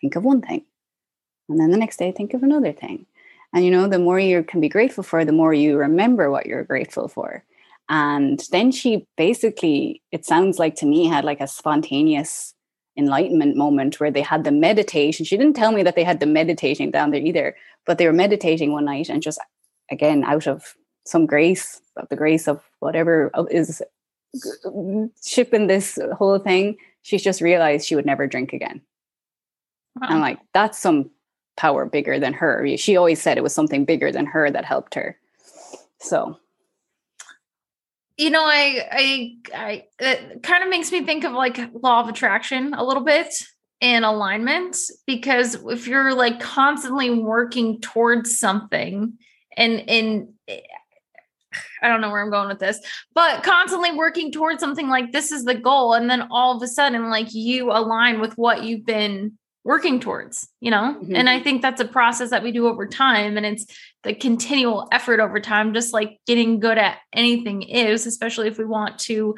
think of one thing, and then the next day think of another thing. And you know, the more you can be grateful for, the more you remember what you're grateful for. And then she basically, it sounds like to me, had like a spontaneous enlightenment moment where they had the meditation. She didn't tell me that they had the meditating down there either, but they were meditating one night, and just again, out of some grace, of the grace of whatever is shipping this whole thing, she's just realized she would never drink again. Wow. And like, that's some power bigger than her. She always said it was something bigger than her that helped her. So you know, I, I, I, it kind of makes me think of like law of attraction a little bit and alignment, because if you're like constantly working towards something and, and I don't know where I'm going with this, but constantly working towards something like this is the goal. And then all of a sudden, like you align with what you've been working towards, you know? Mm-hmm. And I think that's a process that we do over time. And it's the continual effort over time, just like getting good at anything is, especially if we want to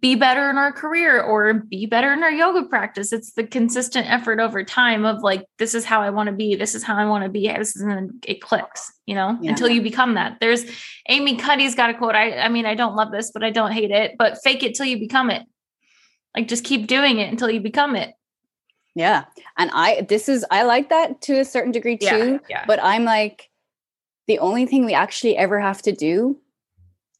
be better in our career or be better in our yoga practice. It's the consistent effort over time of like, this is how I want to be. This is how I want to be. This is, and it clicks, you know, yeah. until you become that. There's Amy Cuddy's got a quote. I, I mean, I don't love this, but I don't hate it, but fake it till you become it. Like just keep doing it until you become it. Yeah. And I, this is, I like that to a certain degree too, yeah, yeah. but I'm like, the only thing we actually ever have to do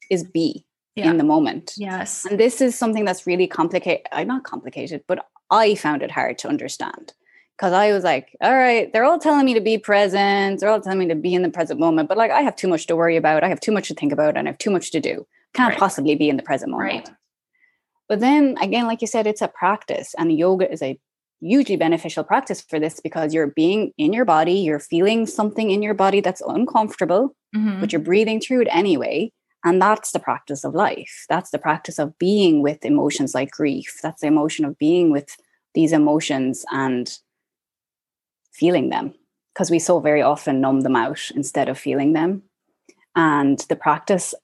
is be yeah. in the moment. Yes. And this is something that's really complicated. I'm not complicated, but I found it hard to understand because I was like, all right, they're all telling me to be present. They're all telling me to be in the present moment, but like, I have too much to worry about. I have too much to think about and I have too much to do. Can't right. possibly be in the present moment. Right. But then again, like you said, it's a practice, and yoga is a hugely beneficial practice for this because you're being in your body, you're feeling something in your body that's uncomfortable, mm-hmm. but you're breathing through it anyway. And that's the practice of life. That's the practice of being with emotions like grief. That's the emotion of being with these emotions and feeling them, because we so very often numb them out instead of feeling them. And the practice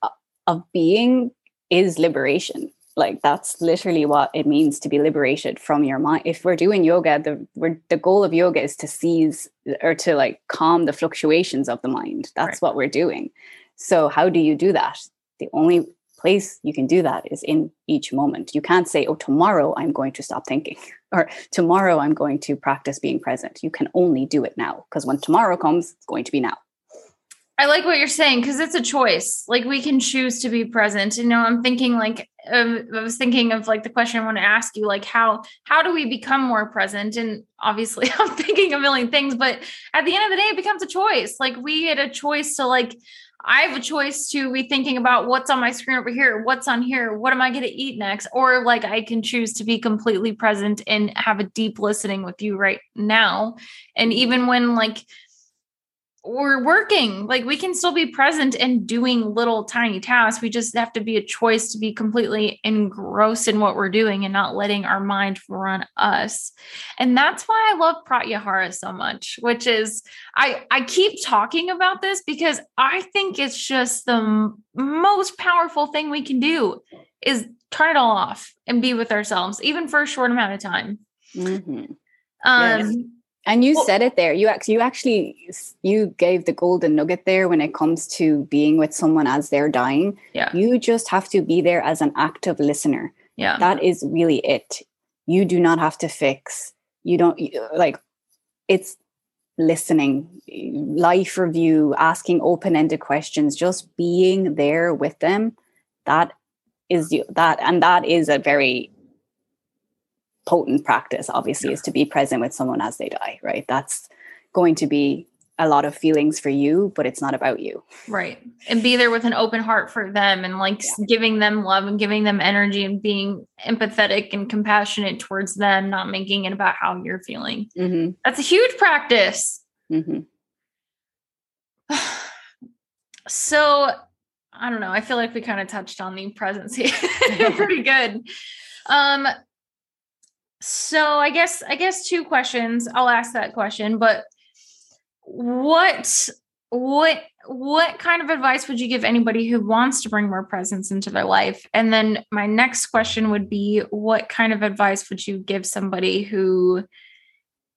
of being is liberation. Like that's literally what it means to be liberated from your mind. If we're doing yoga, the we're, the goal of yoga is to seize or to like calm the fluctuations of the mind. That's right. what we're doing. So how do you do that? The only place you can do that is in each moment. You can't say, oh, tomorrow I'm going to stop thinking, or tomorrow I'm going to practice being present. You can only do it now, because when tomorrow comes, it's going to be now. I like what you're saying, because it's a choice. Like we can choose to be present. You know, I'm thinking like, um, I was thinking of like the question I want to ask you, like how, how do we become more present? And obviously I'm thinking a million things, but at the end of the day, it becomes a choice. Like we had a choice to like, I have a choice to be thinking about what's on my screen over here, what's on here, what am I going to eat next? Or like I can choose to be completely present and have a deep listening with you right now. And even when like we're working, like we can still be present and doing little tiny tasks. We just have to be a choice to be completely engrossed in what we're doing and not letting our mind run us. And that's why I love Pratyahara so much, which is I, I keep talking about this because I think it's just the m- most powerful thing we can do is turn it all off and be with ourselves, even for a short amount of time. Mm-hmm. Um, yes. And you well, said it there. You actually, you actually, you gave the golden nugget there when it comes to being with someone as they're dying. Yeah. You just have to be there as an active listener. Yeah. That is really it. You do not have to fix. You don't like, it's listening, life review, asking open-ended questions, just being there with them. That is that. And that is a very potent practice, obviously, yeah. is to be present with someone as they die, right? That's going to be a lot of feelings for you, but it's not about you. Right. And be there with an open heart for them and like yeah. giving them love and giving them energy and being empathetic and compassionate towards them, not making it about how you're feeling. Mm-hmm. That's a huge practice. Mm-hmm. So I don't know. I feel like we kind of touched on the presence here pretty good. Um, So I guess, I guess two questions. I'll ask that question, but what, what, what kind of advice would you give anybody who wants to bring more presence into their life? And then my next question would be, what kind of advice would you give somebody who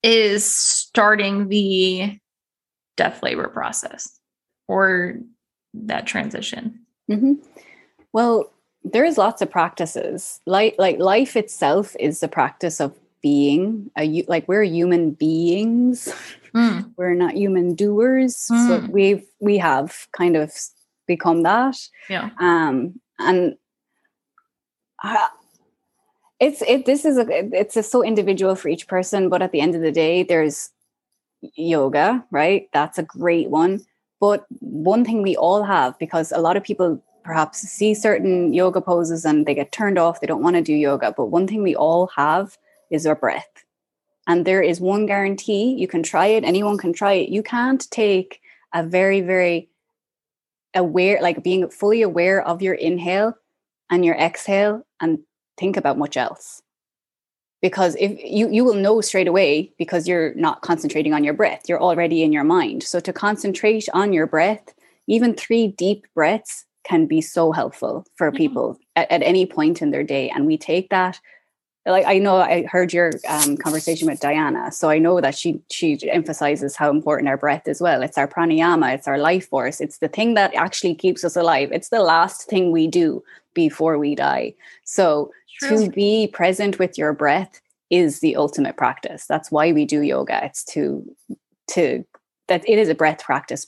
is starting the death labor process or that transition? Mm-hmm. Well, there is lots of practices. Like, like life itself is the practice of being. A, like we're human beings. Mm. We're not human doers. Mm. So we've we have kind of become that. Yeah. Um. And uh, it's it. This is a. It's a, so individual for each person. But at the end of the day, there's yoga, right? That's a great one. But one thing we all have, because a lot of people perhaps see certain yoga poses and they get turned off. They don't want to do yoga. But one thing we all have is our breath. And there is one guarantee. You can try it. Anyone can try it. You can't take a very, very aware, like being fully aware of your inhale and your exhale and think about much else. Because if you, you will know straight away because you're not concentrating on your breath. You're already in your mind. So to concentrate on your breath, even three deep breaths can be so helpful for people mm-hmm. at, at any point in their day. And we take that, like, I know I heard your um, conversation with Diana. So I know that she, she emphasizes how important our breath as well. It's our pranayama. It's our life force. It's the thing that actually keeps us alive. It's the last thing we do before we die. So True. To be present with your breath is the ultimate practice. That's why we do yoga. It's to, to that it is a breath practice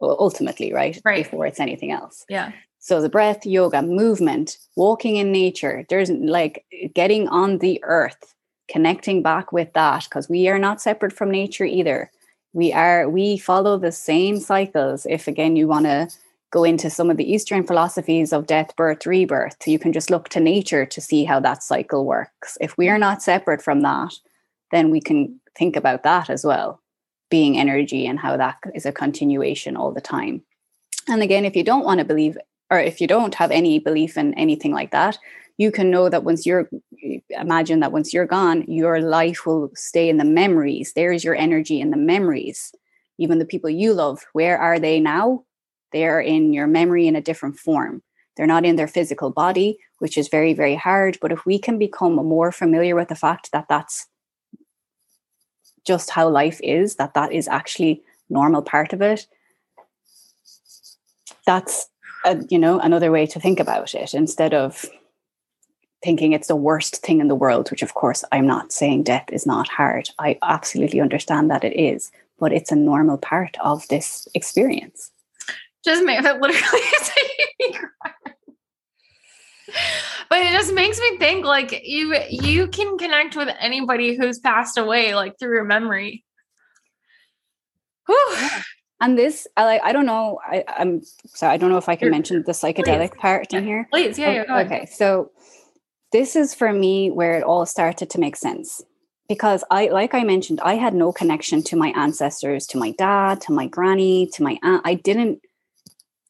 ultimately, right? Right. Before it's anything else. Yeah. So the breath, yoga, movement, walking in nature, there's like getting on the earth, connecting back with that, because we are not separate from nature either. We are, we follow the same cycles. If again, you want to go into some of the Eastern philosophies of death, birth, rebirth, you can just look to nature to see how that cycle works. If we are not separate from that, then we can think about that as well. Being energy and how that is a continuation all the time. And again, if you don't want to believe, or if you don't have any belief in anything like that, you can know that once you're, imagine that once you're gone, your life will stay in the memories. There is your energy in the memories. Even the people you love, where are they now? They are in your memory in a different form. They're not in their physical body, which is very, very hard. But if we can become more familiar with the fact that that's just how life is, that that is actually normal part of it. That's, a, you know, another way to think about it instead of thinking it's the worst thing in the world, which of course I'm not saying death is not hard. I absolutely understand that it is, but it's a normal part of this experience. Just made it literally me cry. But it just makes me think like you, you can connect with anybody who's passed away, like through your memory. Whew. And this, I like, I don't know, I, I'm sorry, I don't know if I can sure. mention the psychedelic Please. part in here. Please, yeah, yeah. Go ahead. Okay, so this is for me where it all started to make sense. Because I, like I mentioned, I had no connection to my ancestors, to my dad, to my granny, to my aunt. I didn't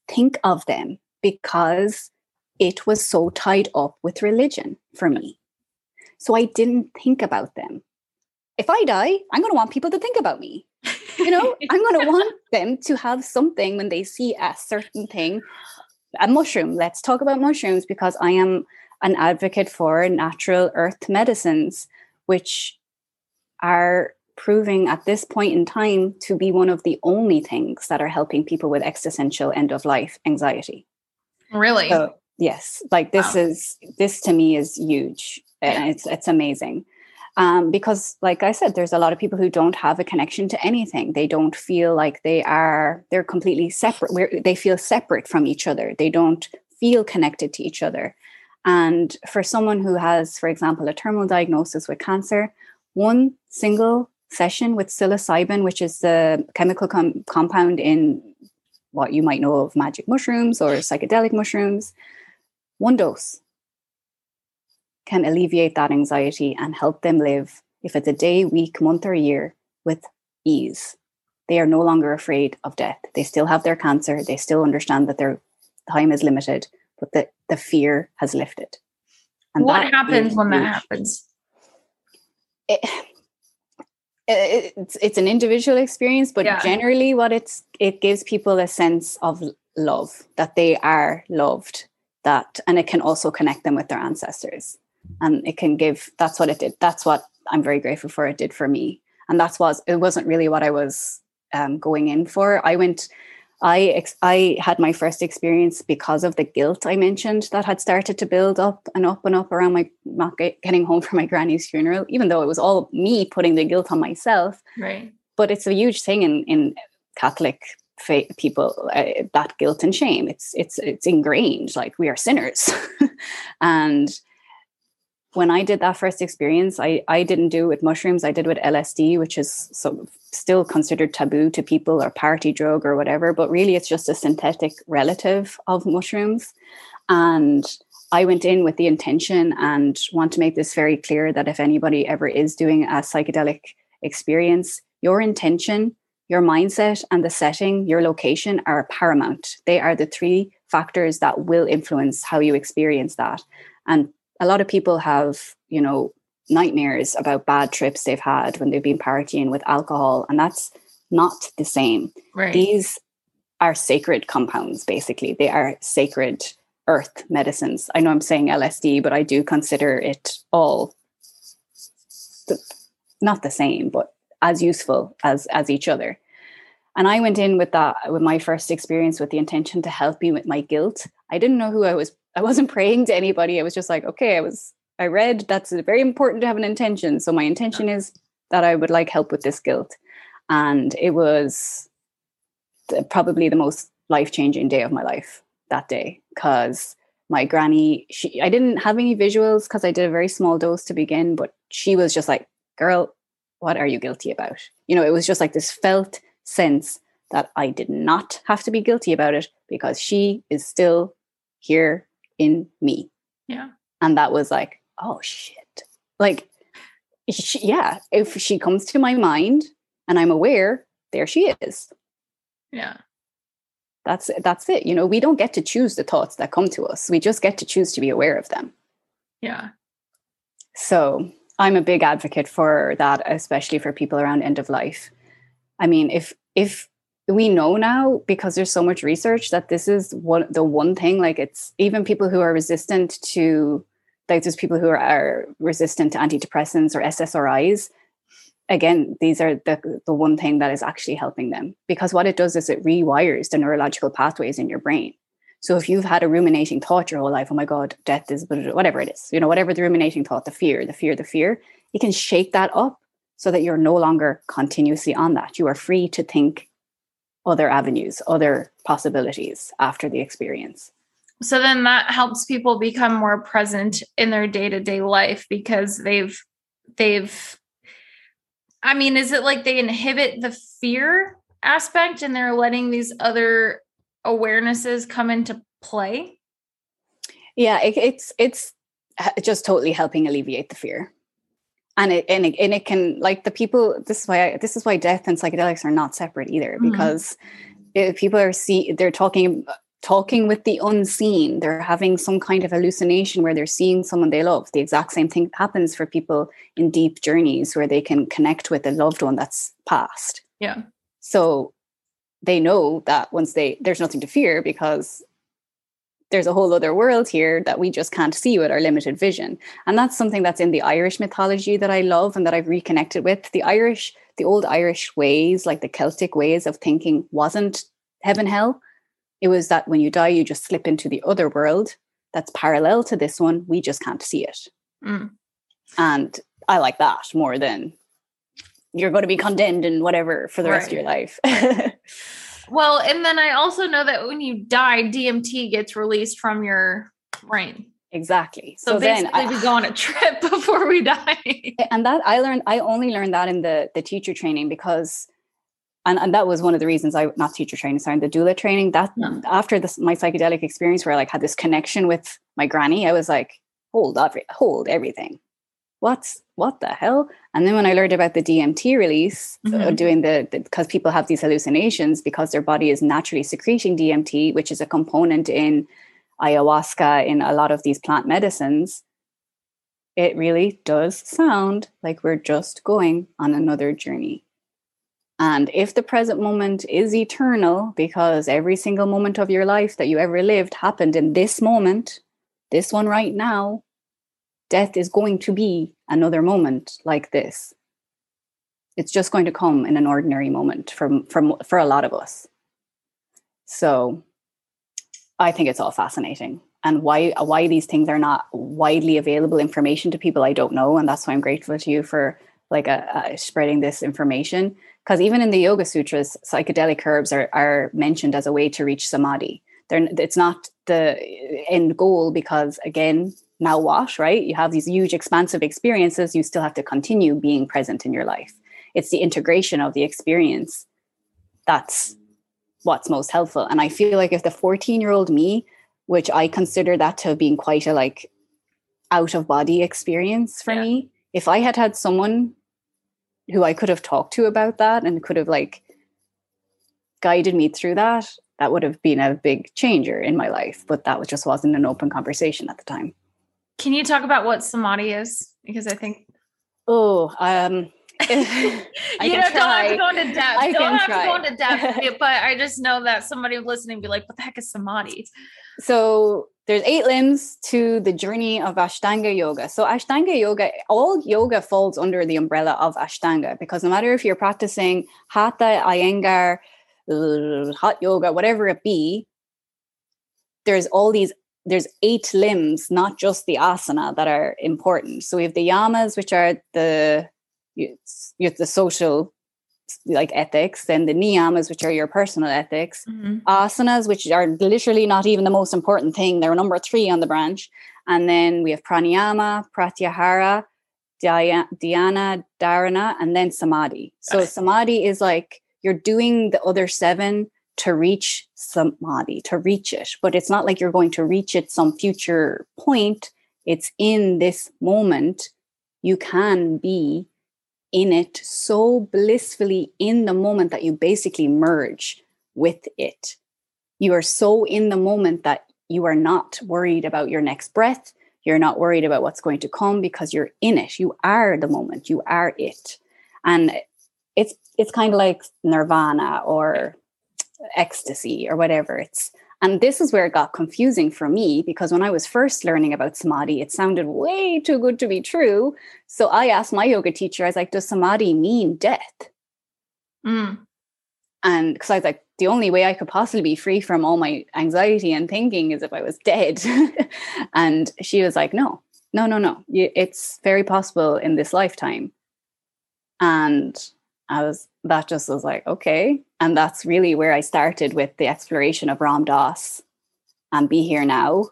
think of them because it was so tied up with religion for me. So I didn't think about them. If I die, I'm going to want people to think about me. You know, I'm going to want them to have something when they see a certain thing, a mushroom. Let's talk about mushrooms because I am an advocate for natural earth medicines, which are proving at this point in time to be one of the only things that are helping people with existential end-of-life anxiety. Really? So, yes. Like this wow. is, this to me is huge. And it's, it's amazing. Um, because like I said, there's a lot of people who don't have a connection to anything. They don't feel like they are, they're completely separate. We're, they feel separate from each other. They don't feel connected to each other. And for someone who has, for example, a terminal diagnosis with cancer, one single session with psilocybin, which is the chemical com- compound in what you might know of magic mushrooms or psychedelic mushrooms, one dose can alleviate that anxiety and help them live, if it's a day, week, month, or year, with ease. They are no longer afraid of death. They still have their cancer. They still understand that their time is limited, but the, the fear has lifted. And what happens when that happens? It, it, it's, it's an individual experience, but yeah. generally what it's, it gives people a sense of love, that they are loved, that, and it can also connect them with their ancestors. And it can give, that's what it did. That's what I'm very grateful for it did for me. And that's was, it wasn't really what I was um, going in for. I went, I, ex- I had my first experience because of the guilt I mentioned that had started to build up and up and up around my not get, getting home from my granny's funeral, even though it was all me putting the guilt on myself. Right. But it's a huge thing in, in Catholic faith, people, uh, that guilt and shame. It's, it's, it's ingrained, like we are sinners. And when I did that first experience, I, I didn't do it with mushrooms. I did with L S D, which is so, still considered taboo to people or party drug or whatever. But really, it's just a synthetic relative of mushrooms. And I went in with the intention and want to make this very clear that if anybody ever is doing a psychedelic experience, your intention, your mindset, and the setting, your location are paramount. They are the three factors that will influence how you experience that. And a lot of people have, you know, nightmares about bad trips they've had when they've been partying with alcohol, and that's not the same. Right. These are sacred compounds, basically. They are sacred earth medicines. I know I'm saying L S D, but I do consider it all th- not the same, but as useful as, as each other. And I went in with that, with my first experience, with the intention to help me with my guilt. I didn't know who I was. I wasn't praying to anybody. I was just like, okay, I was, I read that's very important to have an intention. So my intention is that I would like help with this guilt. And it was the, probably the most life-changing day of my life that day, because my granny, she, I didn't have any visuals because I did a very small dose to begin, but she was just like, girl, what are you guilty about? You know, it was just like this felt sense that I did not have to be guilty about it because she is still here in me. Yeah. And that was like, oh shit. Like, she, yeah, if she comes to my mind and I'm aware, there she is. Yeah. That's, that's it. You know, we don't get to choose the thoughts that come to us. We just get to choose to be aware of them. Yeah. So I'm a big advocate for that, especially for people around end of life. I mean, if, if, we know now, because there's so much research, that this is one, the one thing, like it's even people who are resistant to, like there's people who are, are resistant to antidepressants or S S R Is. Again, these are the, the one thing that is actually helping them, because what it does is it rewires the neurological pathways in your brain. So if you've had a ruminating thought your whole life, oh my God, death is, whatever it is, you know, whatever the ruminating thought, the fear, the fear, the fear, you can shake that up so that you're no longer continuously on that. You are free to think other avenues, other possibilities after the experience. So then that helps people become more present in their day-to-day life, because they've, they've, I mean, is it like they inhibit the fear aspect, and they're letting these other awarenesses come into play? Yeah, it, it's it's just totally helping alleviate the fear. And it, and it and it can, like, the people, this is why I, this is why death and psychedelics are not separate either, mm-hmm. because if people are see they're talking talking with the unseen, they're having some kind of hallucination where they're seeing someone they love. The exact same thing happens for people in deep journeys where they can connect with a loved one that's passed. Yeah. So they know that once they there's nothing to fear, because there's a whole other world here that we just can't see with our limited vision. And that's something that's in the Irish mythology that I love and that I've reconnected with. The Irish, the old Irish ways, like the Celtic ways of thinking, wasn't heaven, hell. It was that when you die, you just slip into the other world that's parallel to this one. We just can't see it. Mm. And I like that more than you're going to be condemned and whatever for the right. rest of your life. Well, and then I also know that when you die, D M T gets released from your brain. Exactly. So, so basically then I, we go on a trip before we die. And that I learned, I only learned that in the, the teacher training because, and, and that was one of the reasons I, not teacher training, sorry, the doula training, that no. after this, my psychedelic experience where I like had this connection with my granny, I was like, hold, every, hold everything. What's, what the hell? And then when I learned about the D M T release, mm-hmm. uh, doing the, because people have these hallucinations because their body is naturally secreting D M T, which is a component in ayahuasca, in a lot of these plant medicines, it really does sound like we're just going on another journey. And if the present moment is eternal, because every single moment of your life that you ever lived happened in this moment, this one right now, death is going to be another moment like this. It's just going to come in an ordinary moment from, from, for a lot of us. So I think it's all fascinating. And why, why these things are not widely available information to people, I don't know. And that's why I'm grateful to you for like a, a spreading this information. Because even in the Yoga Sutras, psychedelic herbs are, are mentioned as a way to reach Samadhi. They're, it's not the end goal because, again, now what, right? You have these huge expansive experiences. You still have to continue being present in your life. It's the integration of the experience. That's what's most helpful. And I feel like if the fourteen-year-old me, which I consider that to have been quite a like out-of-body experience for yeah. me, if I had had someone who I could have talked to about that and could have like guided me through that, that would have been a big changer in my life. But that just wasn't an open conversation at the time. Can you talk about what Samadhi is? Because I think... Oh, um, I you know, don't have to go into depth. I don't have try. to go into depth, but I just know that somebody listening would be like, what the heck is Samadhi? So there's eight limbs to the journey of Ashtanga yoga. So Ashtanga yoga, all yoga falls under the umbrella of Ashtanga, because no matter if you're practicing Hatha, Iyengar, hot yoga, whatever it be, there's all these there's eight limbs, not just the asana, that are important. So we have the yamas, which are the you have the social like ethics, then the niyamas, which are your personal ethics, mm-hmm. asanas, which are literally not even the most important thing. They're number three on the branch. And then we have pranayama, pratyahara, dhyana, dharana, and then samadhi. So yes. Samadhi is like you're doing the other seven to reach samadhi, to reach it. But it's not like you're going to reach it some future point. It's in this moment. You can be in it so blissfully in the moment that you basically merge with it. You are so in the moment that you are not worried about your next breath. You're not worried about what's going to come because you're in it. You are the moment. You are it. And it's it's kind of like nirvana or ecstasy or whatever it's. And this is where it got confusing for me, because when I was first learning about samadhi, it sounded way too good to be true. So I asked my yoga teacher, I was like, does samadhi mean death? Mm. And because I was like, the only way I could possibly be free from all my anxiety and thinking is if I was dead. And she was like, no, no, no, no. It's very possible in this lifetime. And I was, that just was like, okay. And that's really where I started with the exploration of Ram Dass and Be Here Now.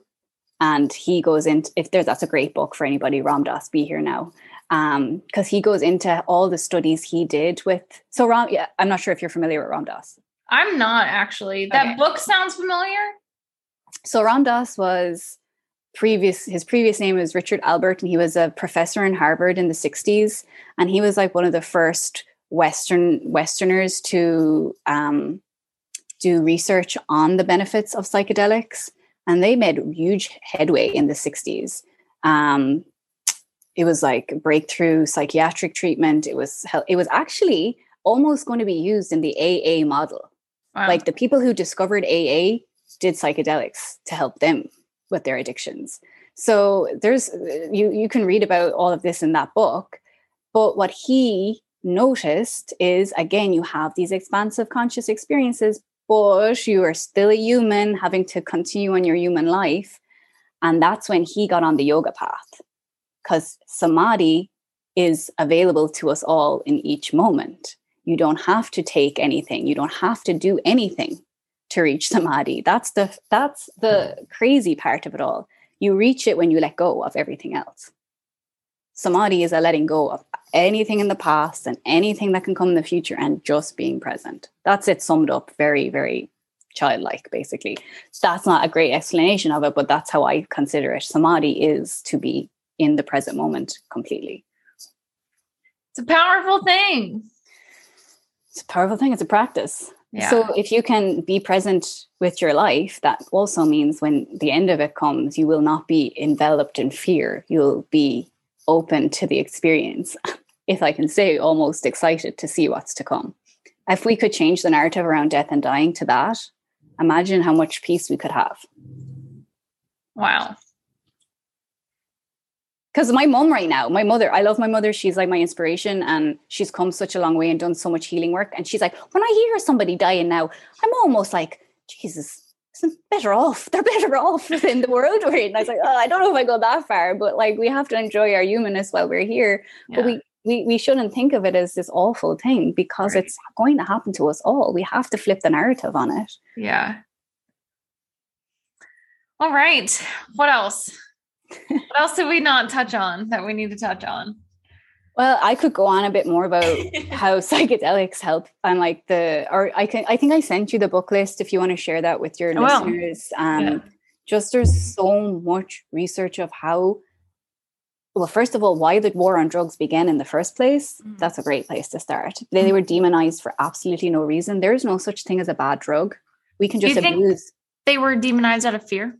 And he goes into, if there's, that's a great book for anybody, Ram Dass, Be Here Now. Um, because he goes into all the studies he did with, so Ram, yeah, I'm not sure if you're familiar with Ram Dass. I'm not actually. That okay. book sounds familiar. So Ram Dass was previous, his previous name was Richard Albert, and he was a professor in Harvard in the sixties. And he was like one of the first Western Westerners to um, do research on the benefits of psychedelics. And they made huge headway in the sixties. Um, It was like breakthrough psychiatric treatment. It was it was actually almost going to be used in the A A model. Wow. Like the people who discovered A A did psychedelics to help them with their addictions. So there's you you can read about all of this in that book. But what he noticed is, again, you have these expansive conscious experiences, but you are still a human having to continue on your human life. And that's when he got on the yoga path. Because samadhi is available to us all in each moment. You don't have to take anything. You don't have to do anything to reach samadhi. That's the that's the crazy part of it all. You reach it when you let go of everything else. Samadhi is a letting go of anything in the past and anything that can come in the future and just being present. That's it summed up very, very childlike, basically. That's not a great explanation of it, but that's how I consider it. Samadhi is to be in the present moment completely. It's a powerful thing. It's a powerful thing. It's a practice. Yeah. So if you can be present with your life, that also means when the end of it comes, you will not be enveloped in fear. You'll be open to the experience. If I can say, almost excited to see what's to come. If we could change the narrative around death and dying to that, imagine how much peace we could have. Wow. Because my mom right now, my mother, I love my mother. She's like my inspiration, and she's come such a long way and done so much healing work. And she's like, when I hear somebody dying now, I'm almost like, Jesus, isn't better off. They're better off within the world we're in. I was like, oh, I don't know if I go that far, but like we have to enjoy our humanness while we're here. Yeah. But we, we we shouldn't think of it as this awful thing, because right. It's going to happen to us all. We have to flip the narrative on it. Yeah. All right. What else? What else did we not touch on that we need to touch on? Well, I could go on a bit more about how psychedelics help, and like the, or I can, I think I sent you the book list if you want to share that with your oh, listeners. Wow. Um, yeah. Just there's so much research of how, well, first of all, why the war on drugs began in the first place. Mm. That's a great place to start. They, they were demonized for absolutely no reason. There is no such thing as a bad drug. We can just abuse. They were demonized out of fear.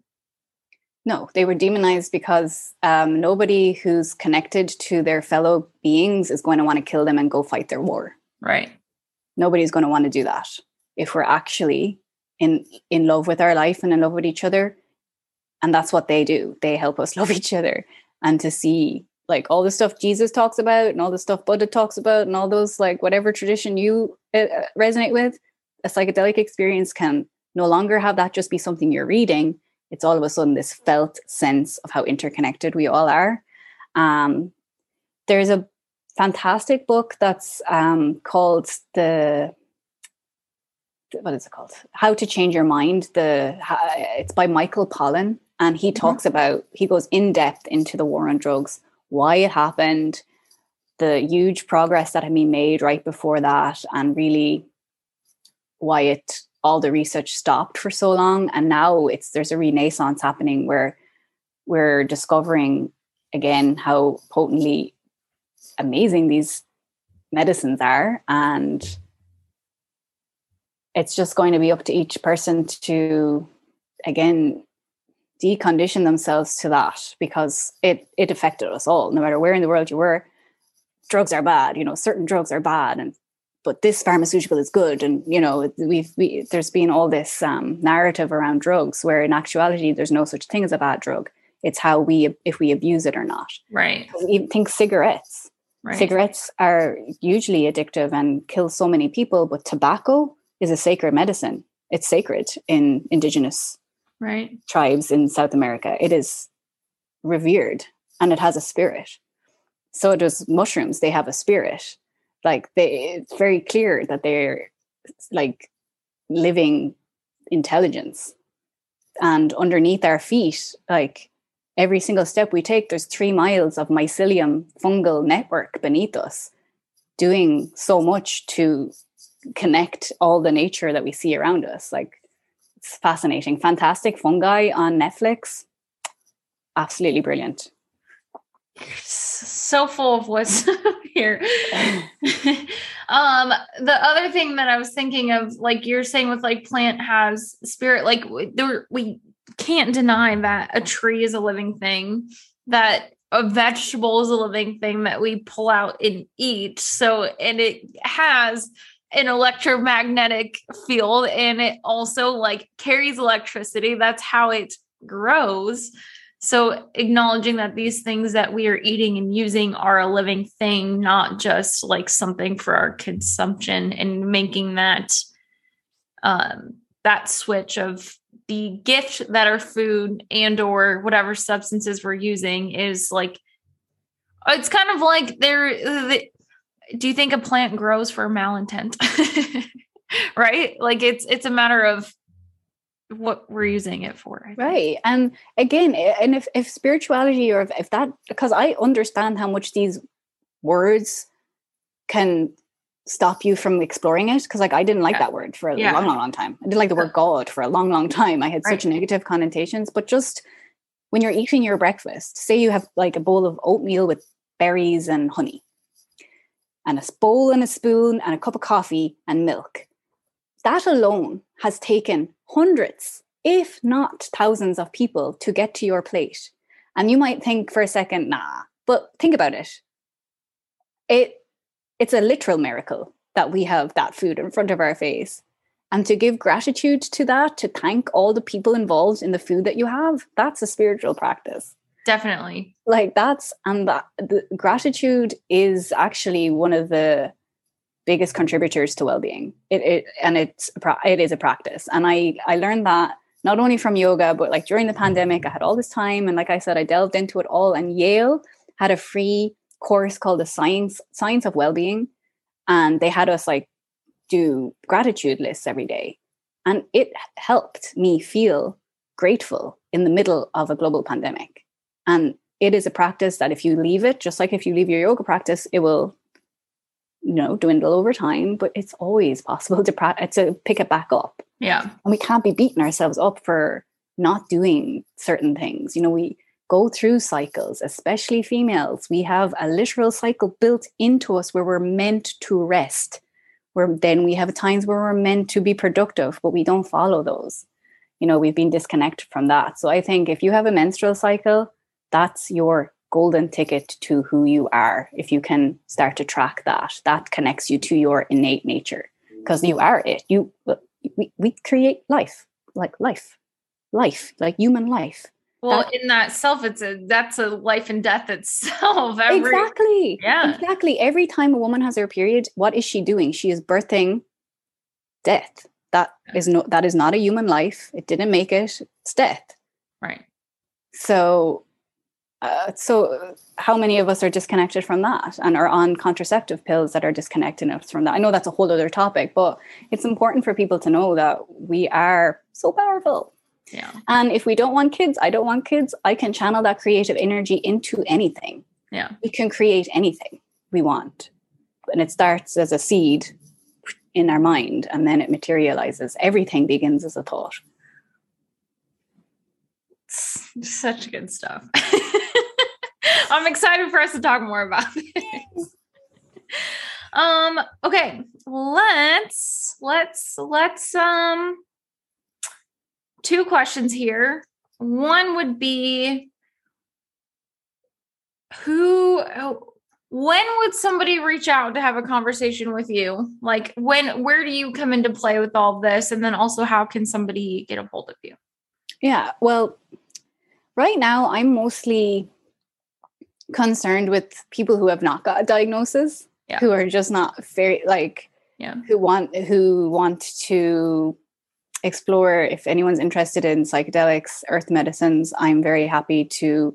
No, they were demonized because um, nobody who's connected to their fellow beings is going to want to kill them and go fight their war. Right. Nobody's going to want to do that. If we're actually in, in love with our life and in love with each other, and that's what they do. They help us love each other, and to see like all the stuff Jesus talks about and all the stuff Buddha talks about and all those, like whatever tradition you uh, resonate with, a psychedelic experience can no longer have that just be something you're reading. It's all of a sudden this felt sense of how interconnected we all are. Um, there's a fantastic book that's um, called the, what is it called? How to Change Your Mind. The It's by Michael Pollan. And he talks mm-hmm. about, he goes in depth into the war on drugs, why it happened, the huge progress that had been made right before that, and really why it all the research stopped for so long. And now it's, there's a renaissance happening where we're discovering again how potently amazing these medicines are. And it's just going to be up to each person to, again, decondition themselves to that, because it, it affected us all. No matter where in the world you were, drugs are bad, you know, certain drugs are bad, and but this pharmaceutical is good. And, you know, we've, we, there's been all this um, narrative around drugs where in actuality, there's no such thing as a bad drug. It's how we, if we abuse it or not. Right. Even think cigarettes. Right. Cigarettes are hugely addictive and kill so many people, but tobacco is a sacred medicine. It's sacred in indigenous right. tribes in South America. It is revered and it has a spirit. So does mushrooms. They have a spirit. Like they, it's very clear that they're like living intelligence, and underneath our feet, like Every single step we take, there's three miles of mycelium fungal network beneath us, doing so much to connect all the nature that we see around us. Like, it's fascinating. Fantastic Fungi on Netflix. Absolutely brilliant. So full of wisdom here. Um, the other thing that I was thinking of, like you're saying with like plant has spirit, like there, we can't deny that a tree is a living thing, that a vegetable is a living thing that we pull out and eat. So, and it has an electromagnetic field, and it also like carries electricity. That's how it grows. So acknowledging that these things that we are eating and using are a living thing, not just like something for our consumption, and making that, um, that switch of the gift that our food and or whatever substances we're using is like, it's kind of like there. The, do you think a plant grows for malintent? Right? Like it's, it's a matter of what we're using it for. Right. And again, and if, if spirituality or if, if that, because I understand how much these words can stop you from exploring it. Because like, I didn't like yeah. that word for a yeah. long, long, long time. I didn't like the word God for a long, long time. I had right. such negative connotations, but just when you're eating your breakfast, say you have like a bowl of oatmeal with berries and honey and a bowl and a spoon and a cup of coffee and milk. That alone has taken hundreds, if not thousands of people to get to your plate. And you might think for a second, nah, but think about it. It it's a literal miracle that we have that food in front of our face. And to give gratitude to that, to thank all the people involved in the food that you have, that's a spiritual practice. Definitely. Like that's, and that the gratitude is actually one of the biggest contributors to well-being. It, it and it's it is a practice, and I I learned that not only from yoga, but like during the pandemic, I had all this time, and like I said, I delved into it all. And Yale had a free course called the Science Science of Well-being, and they had us like do gratitude lists every day, and it helped me feel grateful in the middle of a global pandemic. And it is a practice that if you leave it, just like if you leave your yoga practice, it will, you know, dwindle over time, but it's always possible to pra- to pick it back up. Yeah. And we can't be beating ourselves up for not doing certain things. You know, we go through cycles, especially females. We have a literal cycle built into us where we're meant to rest. Where then we have times where we're meant to be productive, but we don't follow those. You know, we've been disconnected from that. So I think if you have a menstrual cycle, that's your golden ticket to who you are. If you can start to track that, that connects you to your innate nature, because you are it. You we, we create life, like life, life, like human life. Well, that, in that self, it's a that's a life and death itself. Every, exactly. Yeah. Exactly. Every time a woman has her period, what is she doing? She is birthing death. That is no. That is not a human life. It didn't make it. It's death. Right. So. Uh, so how many of us are disconnected from that and are on contraceptive pills that are disconnecting us from that? I know that's a whole other topic, but it's important for people to know that we are so powerful. Yeah. And if we don't want kids, I don't want kids, I can channel that creative energy into anything. Yeah. We can create anything we want. And it starts as a seed in our mind, and then it materializes. Everything begins as a thought. Such good stuff. I'm excited for us to talk more about this. Um, okay, let's, let's, let's, um, two questions here. One would be who, when would somebody reach out to have a conversation with you? Like when, where do you come into play with all this? And then also how can somebody get a hold of you? Yeah, well, right now I'm mostly concerned with people who have not got a diagnosis, yeah. who are just not very like, yeah. who want who want to explore. If anyone's interested in psychedelics, earth medicines, I'm very happy to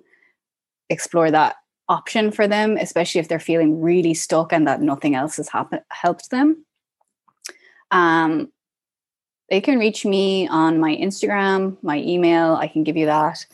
explore that option for them, especially if they're feeling really stuck and that nothing else has happen- helped them. Um, they can reach me on my Instagram, my email. I can give you that.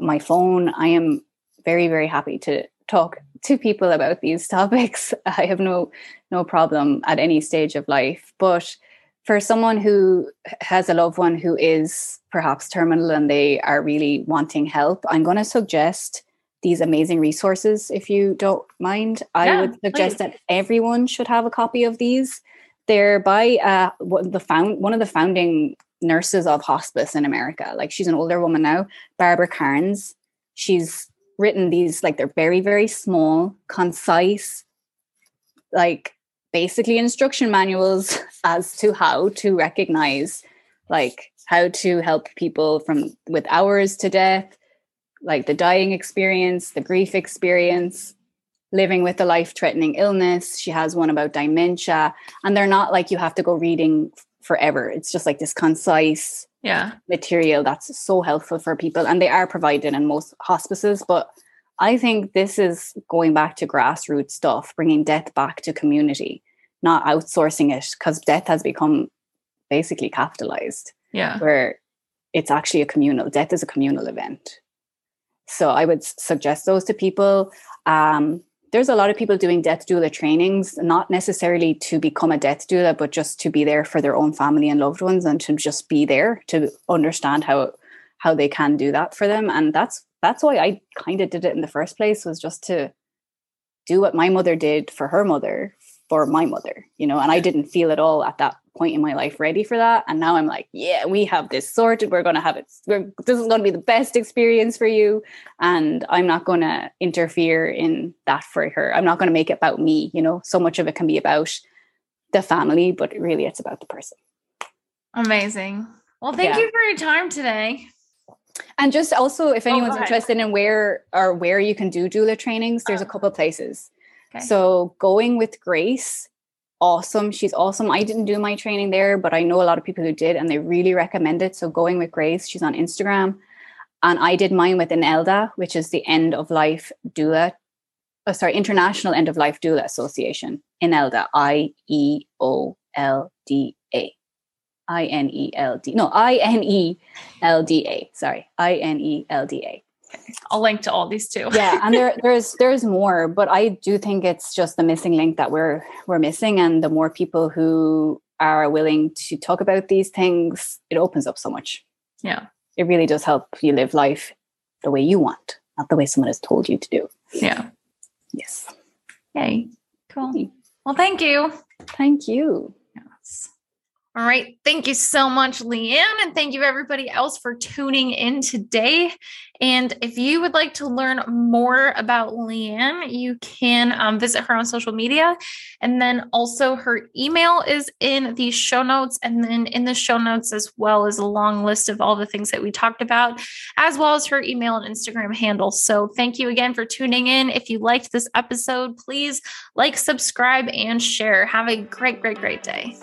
my phone. I am very, very happy to talk to people about these topics. I have no no problem at any stage of life. But for someone who has a loved one who is perhaps terminal and they are really wanting help, I'm going to suggest these amazing resources, if you don't mind. I yeah, would suggest please. that everyone should have a copy of these. They're by uh, the found, one of the founding nurses of hospice in America. Like, she's an older woman now, Barbara Carnes. She's written these, like, they're very, very small, concise, like, basically instruction manuals as to how to recognize, like, how to help people from with hours to death, like the dying experience, the grief experience, living with a life-threatening illness. She has one about dementia, and they're not like you have to go reading forever. It's just like this concise yeah. material that's so helpful for people, and they are provided in most hospices. But I think this is going back to grassroots stuff, bringing death back to community, not outsourcing it, because death has become basically capitalized. Yeah, where it's actually a communal, death is a communal event. So I would suggest those to people. Um, there's a lot of people doing death doula trainings, not necessarily to become a death doula, but just to be there for their own family and loved ones, and to just be there to understand how how they can do that for them. And that's that's why I kind of did it in the first place, was just to do what my mother did for her mother, for my mother, you know. And I didn't feel at all at that point in my life ready for that. And now I'm like, yeah, we have this sorted. We're going to have it. We're, this is going to be the best experience for you. And I'm not going to interfere in that for her. I'm not going to make it about me. You know, so much of it can be about the family, but really it's about the person. Amazing. Well, thank yeah. you for your time today. And just also, if anyone's oh, interested in where or where you can do doula trainings, there's oh. a couple of places. Okay. So Going with Grace, awesome. She's awesome. I didn't do my training there, but I know a lot of people who did, and they really recommend it. So Going with Grace, she's on Instagram. And I did mine with Inelda, which is the End of Life Doula, oh, sorry, International End of Life Doula Association. Inelda, I E O L D A. I N E L D. No, I N E L D A. Sorry. I N E L D A. I'll link to all these too. Yeah. And there, there's, there's more, but I do think it's just the missing link that we're, we're missing. And the more people who are willing to talk about these things, it opens up so much. Yeah. It really does help you live life the way you want, not the way someone has told you to do. Yeah. Yes. Yay. Cool. Well, thank you. Thank you. Yes. All right. Thank you so much, Leanne. And thank you everybody else for tuning in today. And if you would like to learn more about Leanne, you can um, visit her on social media. And then also her email is in the show notes. And then in the show notes as well is a long list of all the things that we talked about, as well as her email and Instagram handle. So thank you again for tuning in. If you liked this episode, please like, subscribe, and share. Have a great, great, great day.